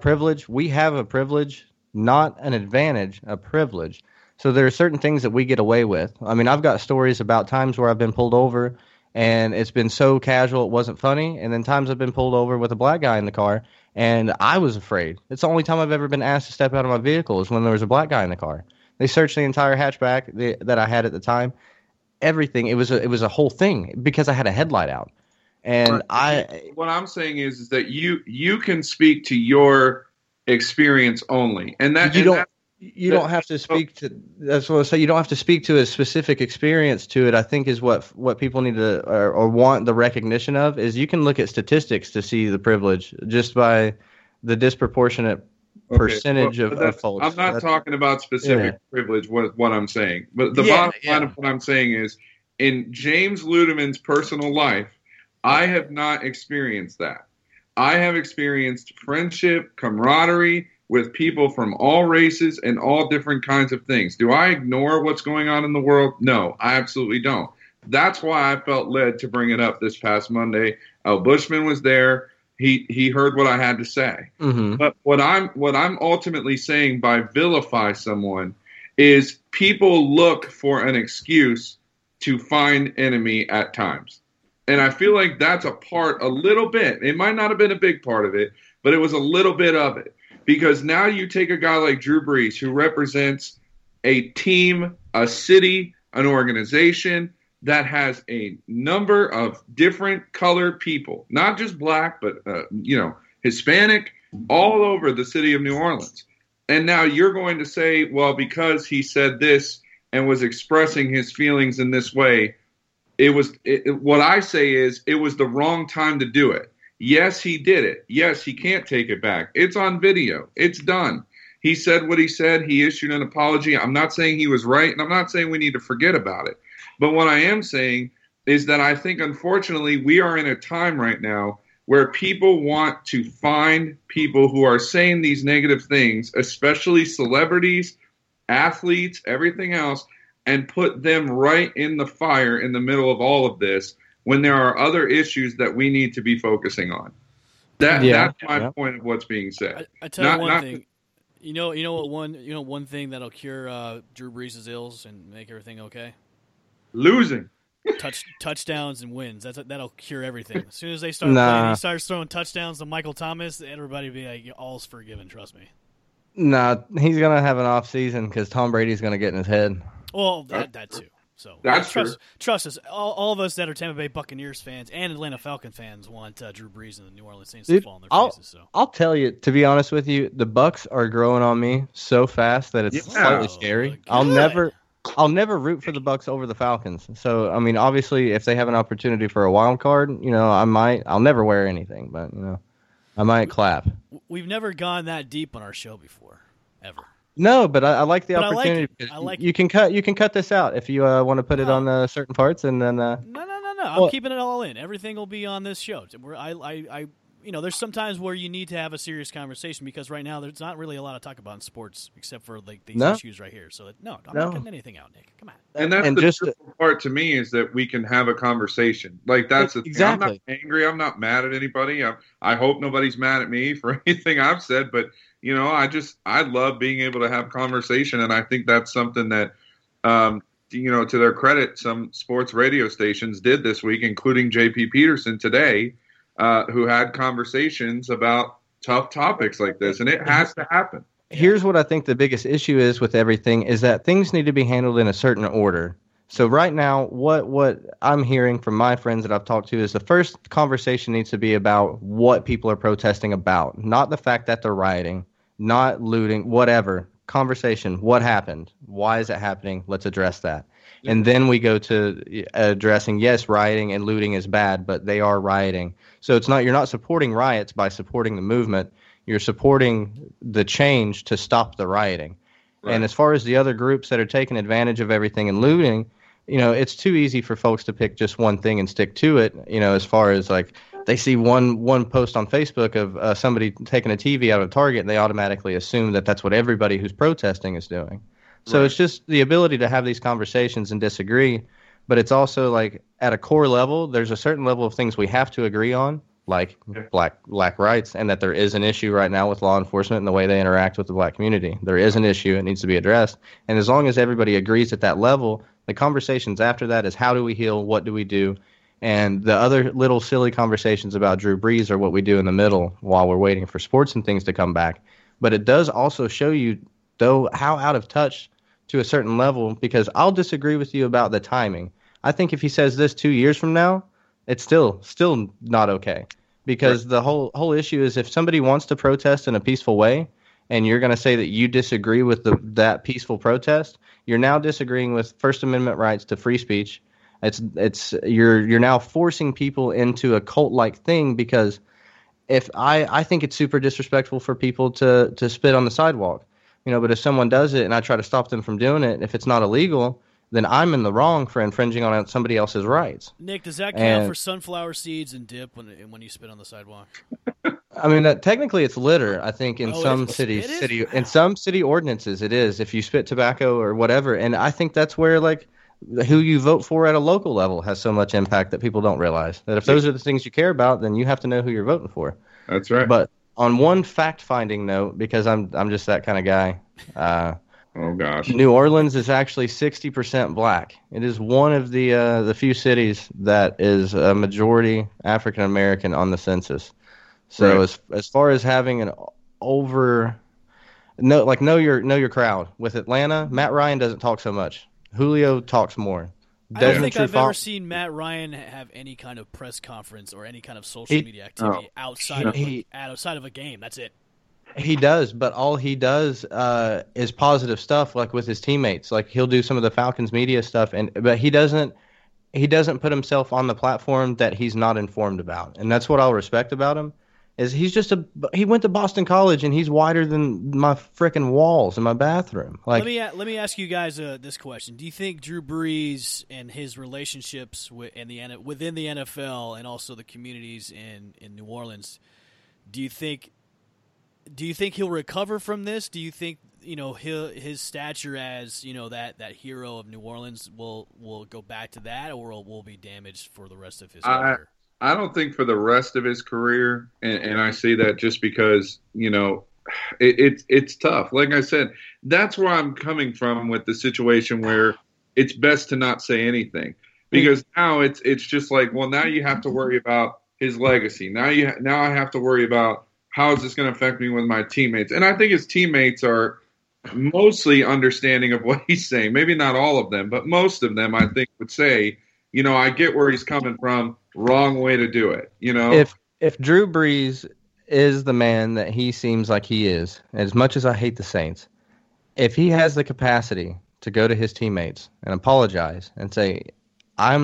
privilege, we have a privilege. Not an advantage, a privilege. So there are certain things that we get away with. I mean, I've got stories about times where I've been pulled over and it's been so casual it wasn't funny, and then times I've been pulled over with a black guy in the car and I was afraid. It's the only time I've ever been asked to step out of my vehicle is when there was a black guy in the car. They searched the entire hatchback that I had at the time. Everything. It was a whole thing because I had a headlight out. And what I'm saying is that you can speak to your experience only, and that you don't have to speak to. That's what I say. You don't have to speak to a specific experience to it. I think is what people need to or want the recognition of is you can look at statistics to see the privilege just by the disproportionate percentage of folks. I'm not talking about specific privilege. What I'm saying, but the bottom line of what I'm saying is in James Ludeman's personal life, I have not experienced that. I have experienced friendship, camaraderie with people from all races and all different kinds of things. Do I ignore what's going on in the world? No, I absolutely don't. That's why I felt led to bring it up this past Monday. Bushman was there. He heard what I had to say. Mm-hmm. But what I'm ultimately saying by vilify someone is people look for an excuse to find enemy at times. And I feel like that's a little bit. It might not have been a big part of it, but it was a little bit of it. Because now you take a guy like Drew Brees, who represents a team, a city, an organization, that has a number of different color people, not just black, but, Hispanic, all over the city of New Orleans. And now you're going to say, well, because he said this and was expressing his feelings in this way, what I say is it was the wrong time to do it. Yes, he did it. Yes, he can't take it back. It's on video. It's done. He said what he said. He issued an apology. I'm not saying he was right, and I'm not saying we need to forget about it. But what I am saying is that I think, unfortunately, we are in a time right now where people want to find people who are saying these negative things, especially celebrities, athletes, everything else, and put them right in the fire in the middle of all of this when there are other issues that we need to be focusing on. That's my point of what's being said. I tell you one thing. One thing that'll cure Drew Brees' ills and make everything okay? Losing. Touchdowns and wins. That'll cure everything. As soon as they start playing, he starts throwing touchdowns to Michael Thomas, everybody will be like, all's forgiven, trust me. Nah, he's going to have an off season because Tom Brady's going to get in his head. Well, that too. So trust us. All of us that are Tampa Bay Buccaneers fans and Atlanta Falcon fans want Drew Brees and the New Orleans Saints to fall on their faces. So I'll tell you, to be honest with you, the Bucs are growing on me so fast that it's slightly scary. Good. I'll never root for the Bucs over the Falcons. So I mean, obviously, if they have an opportunity for a wild card, I'll never wear anything, but I might clap. We've never gone that deep on our show before, ever. No, but I like the opportunity. I like you can cut this out if you want to put it on certain parts, and then. No. I'm keeping it all in. Everything will be on this show. There's sometimes where you need to have a serious conversation because right now there's not really a lot to talk about in sports except for like these issues right here. So I'm not cutting anything out, Nick. Come on. And the part to me is that we can have a conversation. Like that's the thing. I'm not angry. I'm not mad at anybody. I hope nobody's mad at me for anything I've said, but. I love being able to have conversation, and I think that's something that, to their credit, some sports radio stations did this week, including J.P. Peterson today, who had conversations about tough topics like this, and it has to happen. Here's what I think the biggest issue is with everything is that things need to be handled in a certain order. So right now, what I'm hearing from my friends that I've talked to is the first conversation needs to be about what people are protesting about, not the fact that they're rioting. Not looting, whatever. Conversation. What happened? Why is it happening? Let's address that. Yeah. And then we go to addressing, yes, rioting and looting is bad, but they are rioting. So you're not supporting riots by supporting the movement. You're supporting the change to stop the rioting. Right. And as far as the other groups that are taking advantage of everything and looting, it's too easy for folks to pick just one thing and stick to it, as far as like, they see one post on Facebook of somebody taking a TV out of Target, and they automatically assume that that's what everybody who's protesting is doing. So It's just the ability to have these conversations and disagree, but it's also like at a core level, there's a certain level of things we have to agree on, like black rights, and that there is an issue right now with law enforcement and the way they interact with the black community. There is an issue. It needs to be addressed. And as long as everybody agrees at that level, the conversations after that is how do we heal, what do we do, and the other little silly conversations about Drew Brees are what we do in the middle while we're waiting for sports and things to come back. But it does also show you, though, how out of touch to a certain level, because I'll disagree with you about the timing. I think if he says this 2 years from now, it's still not okay. Because the whole issue is if somebody wants to protest in a peaceful way, and you're going to say that you disagree with that peaceful protest, you're now disagreeing with First Amendment rights to free speech. You're now forcing people into a cult-like thing because if I think it's super disrespectful for people to spit on the sidewalk, but if someone does it and I try to stop them from doing it, if it's not illegal, then I'm in the wrong for infringing on somebody else's rights. Nick, does that count for sunflower seeds and dip when you spit on the sidewalk? I mean, technically it's litter, I think, in some cities. In some city ordinances it is, if you spit tobacco or whatever. And I think that's where, like, who you vote for at a local level has so much impact that people don't realize that if those are the things you care about, then you have to know who you're voting for. That's right. But on one fact-finding note, because I'm just that kind of guy. Oh gosh, New Orleans is actually 60% black. It is one of the few cities that is a majority African American on the census. So right. as far as having an know your crowd with Atlanta, Matt Ryan doesn't talk so much. Julio talks more. I don't think I've ever seen Matt Ryan have any kind of press conference or any kind of social media activity outside of a game. That's it. He does, but all he does is positive stuff, like with his teammates. Like he'll do some of the Falcons media stuff, but he doesn't put himself on the platform that he's not informed about, and that's what I'll respect about him. Is he's just he went to Boston College and he's wider than my freaking walls in my bathroom. Like, let me ask you guys this question: do you think Drew Brees and his relationships within the NFL and also the communities in New Orleans, do you think he'll recover from this? Do you think his stature as that hero of New Orleans will go back to that, or will be damaged for the rest of his career? I don't think for the rest of his career, and I see that just because, it's tough. Like I said, that's where I'm coming from with the situation where it's best to not say anything, because now it's just like, well, now you have to worry about his legacy. Now I have to worry about how is this going to affect me with my teammates. And I think his teammates are mostly understanding of what he's saying. Maybe not all of them, but most of them I think would say, I get where he's coming from. Wrong way to do it, If Drew Brees is the man that he seems like he is, as much as I hate the Saints, if he has the capacity to go to his teammates and apologize and say, I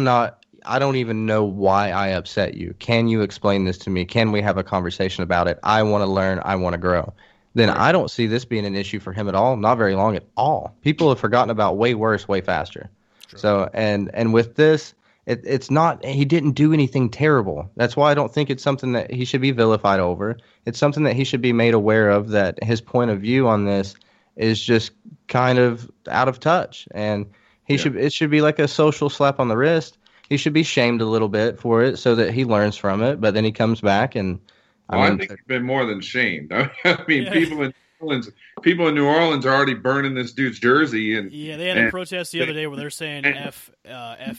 don't even know why I upset you. Can you explain this to me? Can we have a conversation about it? I want to learn. I want to grow. Then I don't see this being an issue for him at all. Not very long at all. People have forgotten about way worse, way faster. Sure. So, and with this, It's not. He didn't do anything terrible. That's why I don't think it's something that he should be vilified over. It's something that he should be made aware of, that his point of view on this is just kind of out of touch, and it should be like a social slap on the wrist. He should be shamed a little bit for it so that he learns from it. But then he comes back, and I think he's been more than shamed. I mean, people in New Orleans are already burning this dude's jersey, and they had a protest the other day where they're saying "F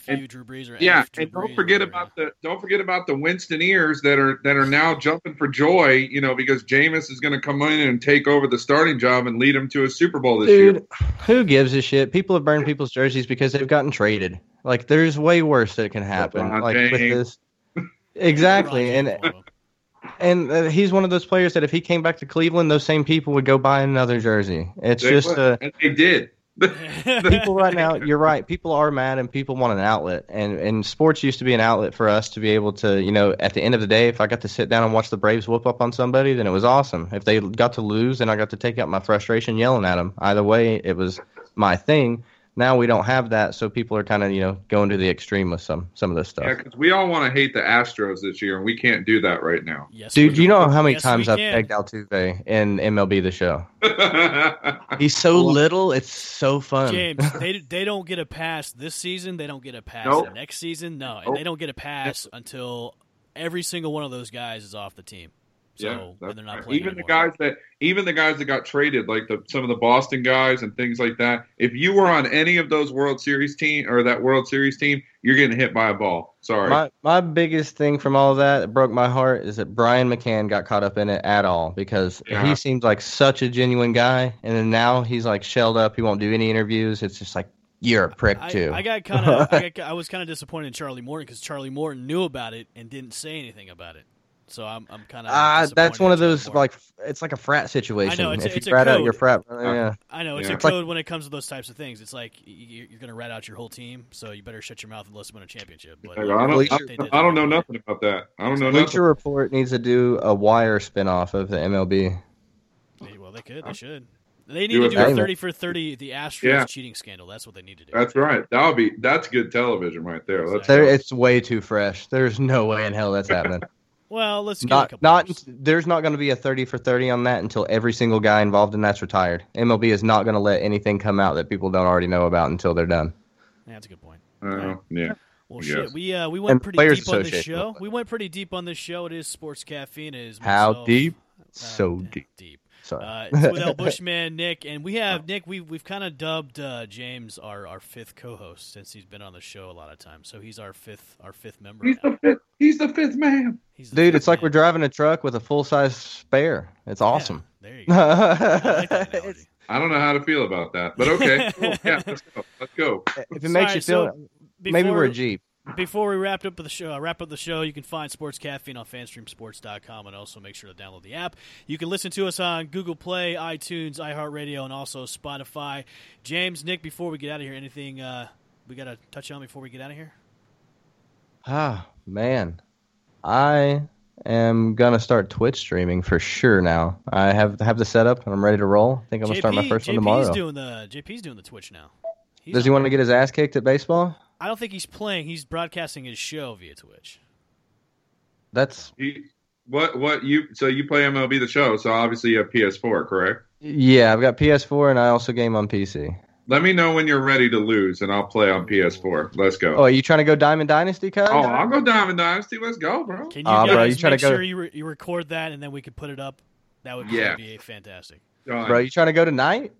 you, Drew Brees," or "F Drew Brees." Don't forget about the Winstoneers that are now jumping for joy, because Jameis is going to come in and take over the starting job and lead them to a Super Bowl this year. Who gives a shit? People have burned people's jerseys because they've gotten traded. Like, there's way worse that can happen. With this, exactly, And he's one of those players that if he came back to Cleveland, those same people would go buy another jersey. And they did. People right now, you're right. People are mad and people want an outlet. And sports used to be an outlet for us to be able to, at the end of the day, if I got to sit down and watch the Braves whoop up on somebody, then it was awesome. If they got to lose, then I got to take out my frustration yelling at them. Either way, it was my thing. Now we don't have that, so people are kind of, going to the extreme with some of this stuff. Yeah, because we all want to hate the Astros this year, and we can't do that right now. Yes, dude, you know how many times I've pegged Altuve in MLB the Show? He's so little, it's so fun. James, they don't get a pass this season. They don't get a pass next season. No, and they don't get a pass until every single one of those guys is off the team. So yeah, they're not playing anymore. Even the guys that got traded, like some of the Boston guys and things like that. If you were on any of those World Series team, you're getting hit by a ball. Sorry. My biggest thing from all of that broke my heart is that Brian McCann got caught up in it at all, because he seemed like such a genuine guy, and then now he's like shelled up. He won't do any interviews. It's just like, you're a prick too. I was kind of disappointed in Charlie Morton because Charlie Morton knew about it and didn't say anything about it. So I'm kind of that's one of those more. Like it's like a frat situation. I know, if you rat out your frat brother, I know it's a code when it comes to those types of things. It's like you're going to rat out your whole team, so you better shut your mouth unless you win a championship. But I don't know nothing about that. Bleacher Report needs to do a Wire spinoff of the MLB. Well, they could. They should. They need to do a 30 for 30, the Astros cheating scandal. That's what they need to do. That's right. That's good television right there. Exactly. It's way too fresh. There's no way in hell that's happening. Well, let's there's not going to be a 30 for 30 on that until every single guy involved in that's retired. MLB is not going to let anything come out that people don't already know about until they're done. Yeah, that's a good point. Yeah. Well, shit, we went pretty deep on this show. It is Sports Caffeine. It is myself. How deep? So deep. Sorry. It's with El Bushman, Nick, and we have Nick. We've kind of dubbed James our fifth co-host since he's been on the show a lot of times. So he's our fifth member. He's the fifth man. Like we're driving a truck with a full size spare. It's awesome. Yeah, there you go. I like that analogy. I don't know how to feel about that, but okay. Cool. Yeah, let's go. If it makes you feel. maybe we're a Jeep. Before we wrap up the show, you can find Sports Caffeine on fanstreamsports.com, and also make sure to download the app. You can listen to us on Google Play, iTunes, iHeartRadio, and also Spotify. James, Nick, before we get out of here, anything we got to touch on before we get out of here? Ah, man. I am going to start Twitch streaming for sure now. I have the setup, and I'm ready to roll. I think I'm going to start my first one tomorrow. JP's doing the Twitch now. Does he want to get his ass kicked at baseball? I don't think he's playing. He's broadcasting his show via Twitch. That's so you play MLB the Show, so obviously you have PS4, correct? Yeah, I've got PS4 and I also game on PC. Let me know when you're ready to lose and I'll play on PS4. Let's go. Oh, are you trying to go Diamond Dynasty, Kyle? Oh, I'll go Diamond Dynasty. Let's go, bro. Can you guys make sure you record that and then we could put it up? That would be fantastic. Bro, you trying to go tonight?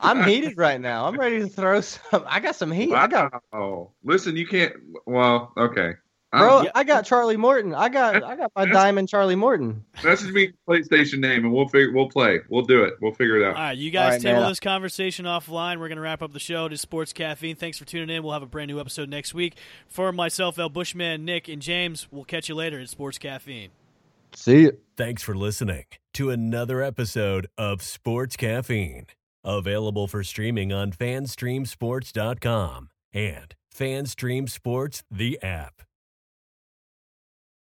I'm heated right now. I'm ready to throw some. I got some heat. Oh, listen, you can't. Well, okay, bro. I got Charlie Morton. I got my diamond Charlie Morton. Message me PlayStation name and we'll play. We'll do it. We'll figure it out. All right, you guys table this conversation offline. We're gonna wrap up the show. It is Sports Caffeine. Thanks for tuning in. We'll have a brand new episode next week. For myself, El Bushman, Nick, and James, we'll catch you later at Sports Caffeine. See you. Thanks for listening to another episode of Sports Caffeine. Available for streaming on fanstreamsports.com and FanStream Sports, the app.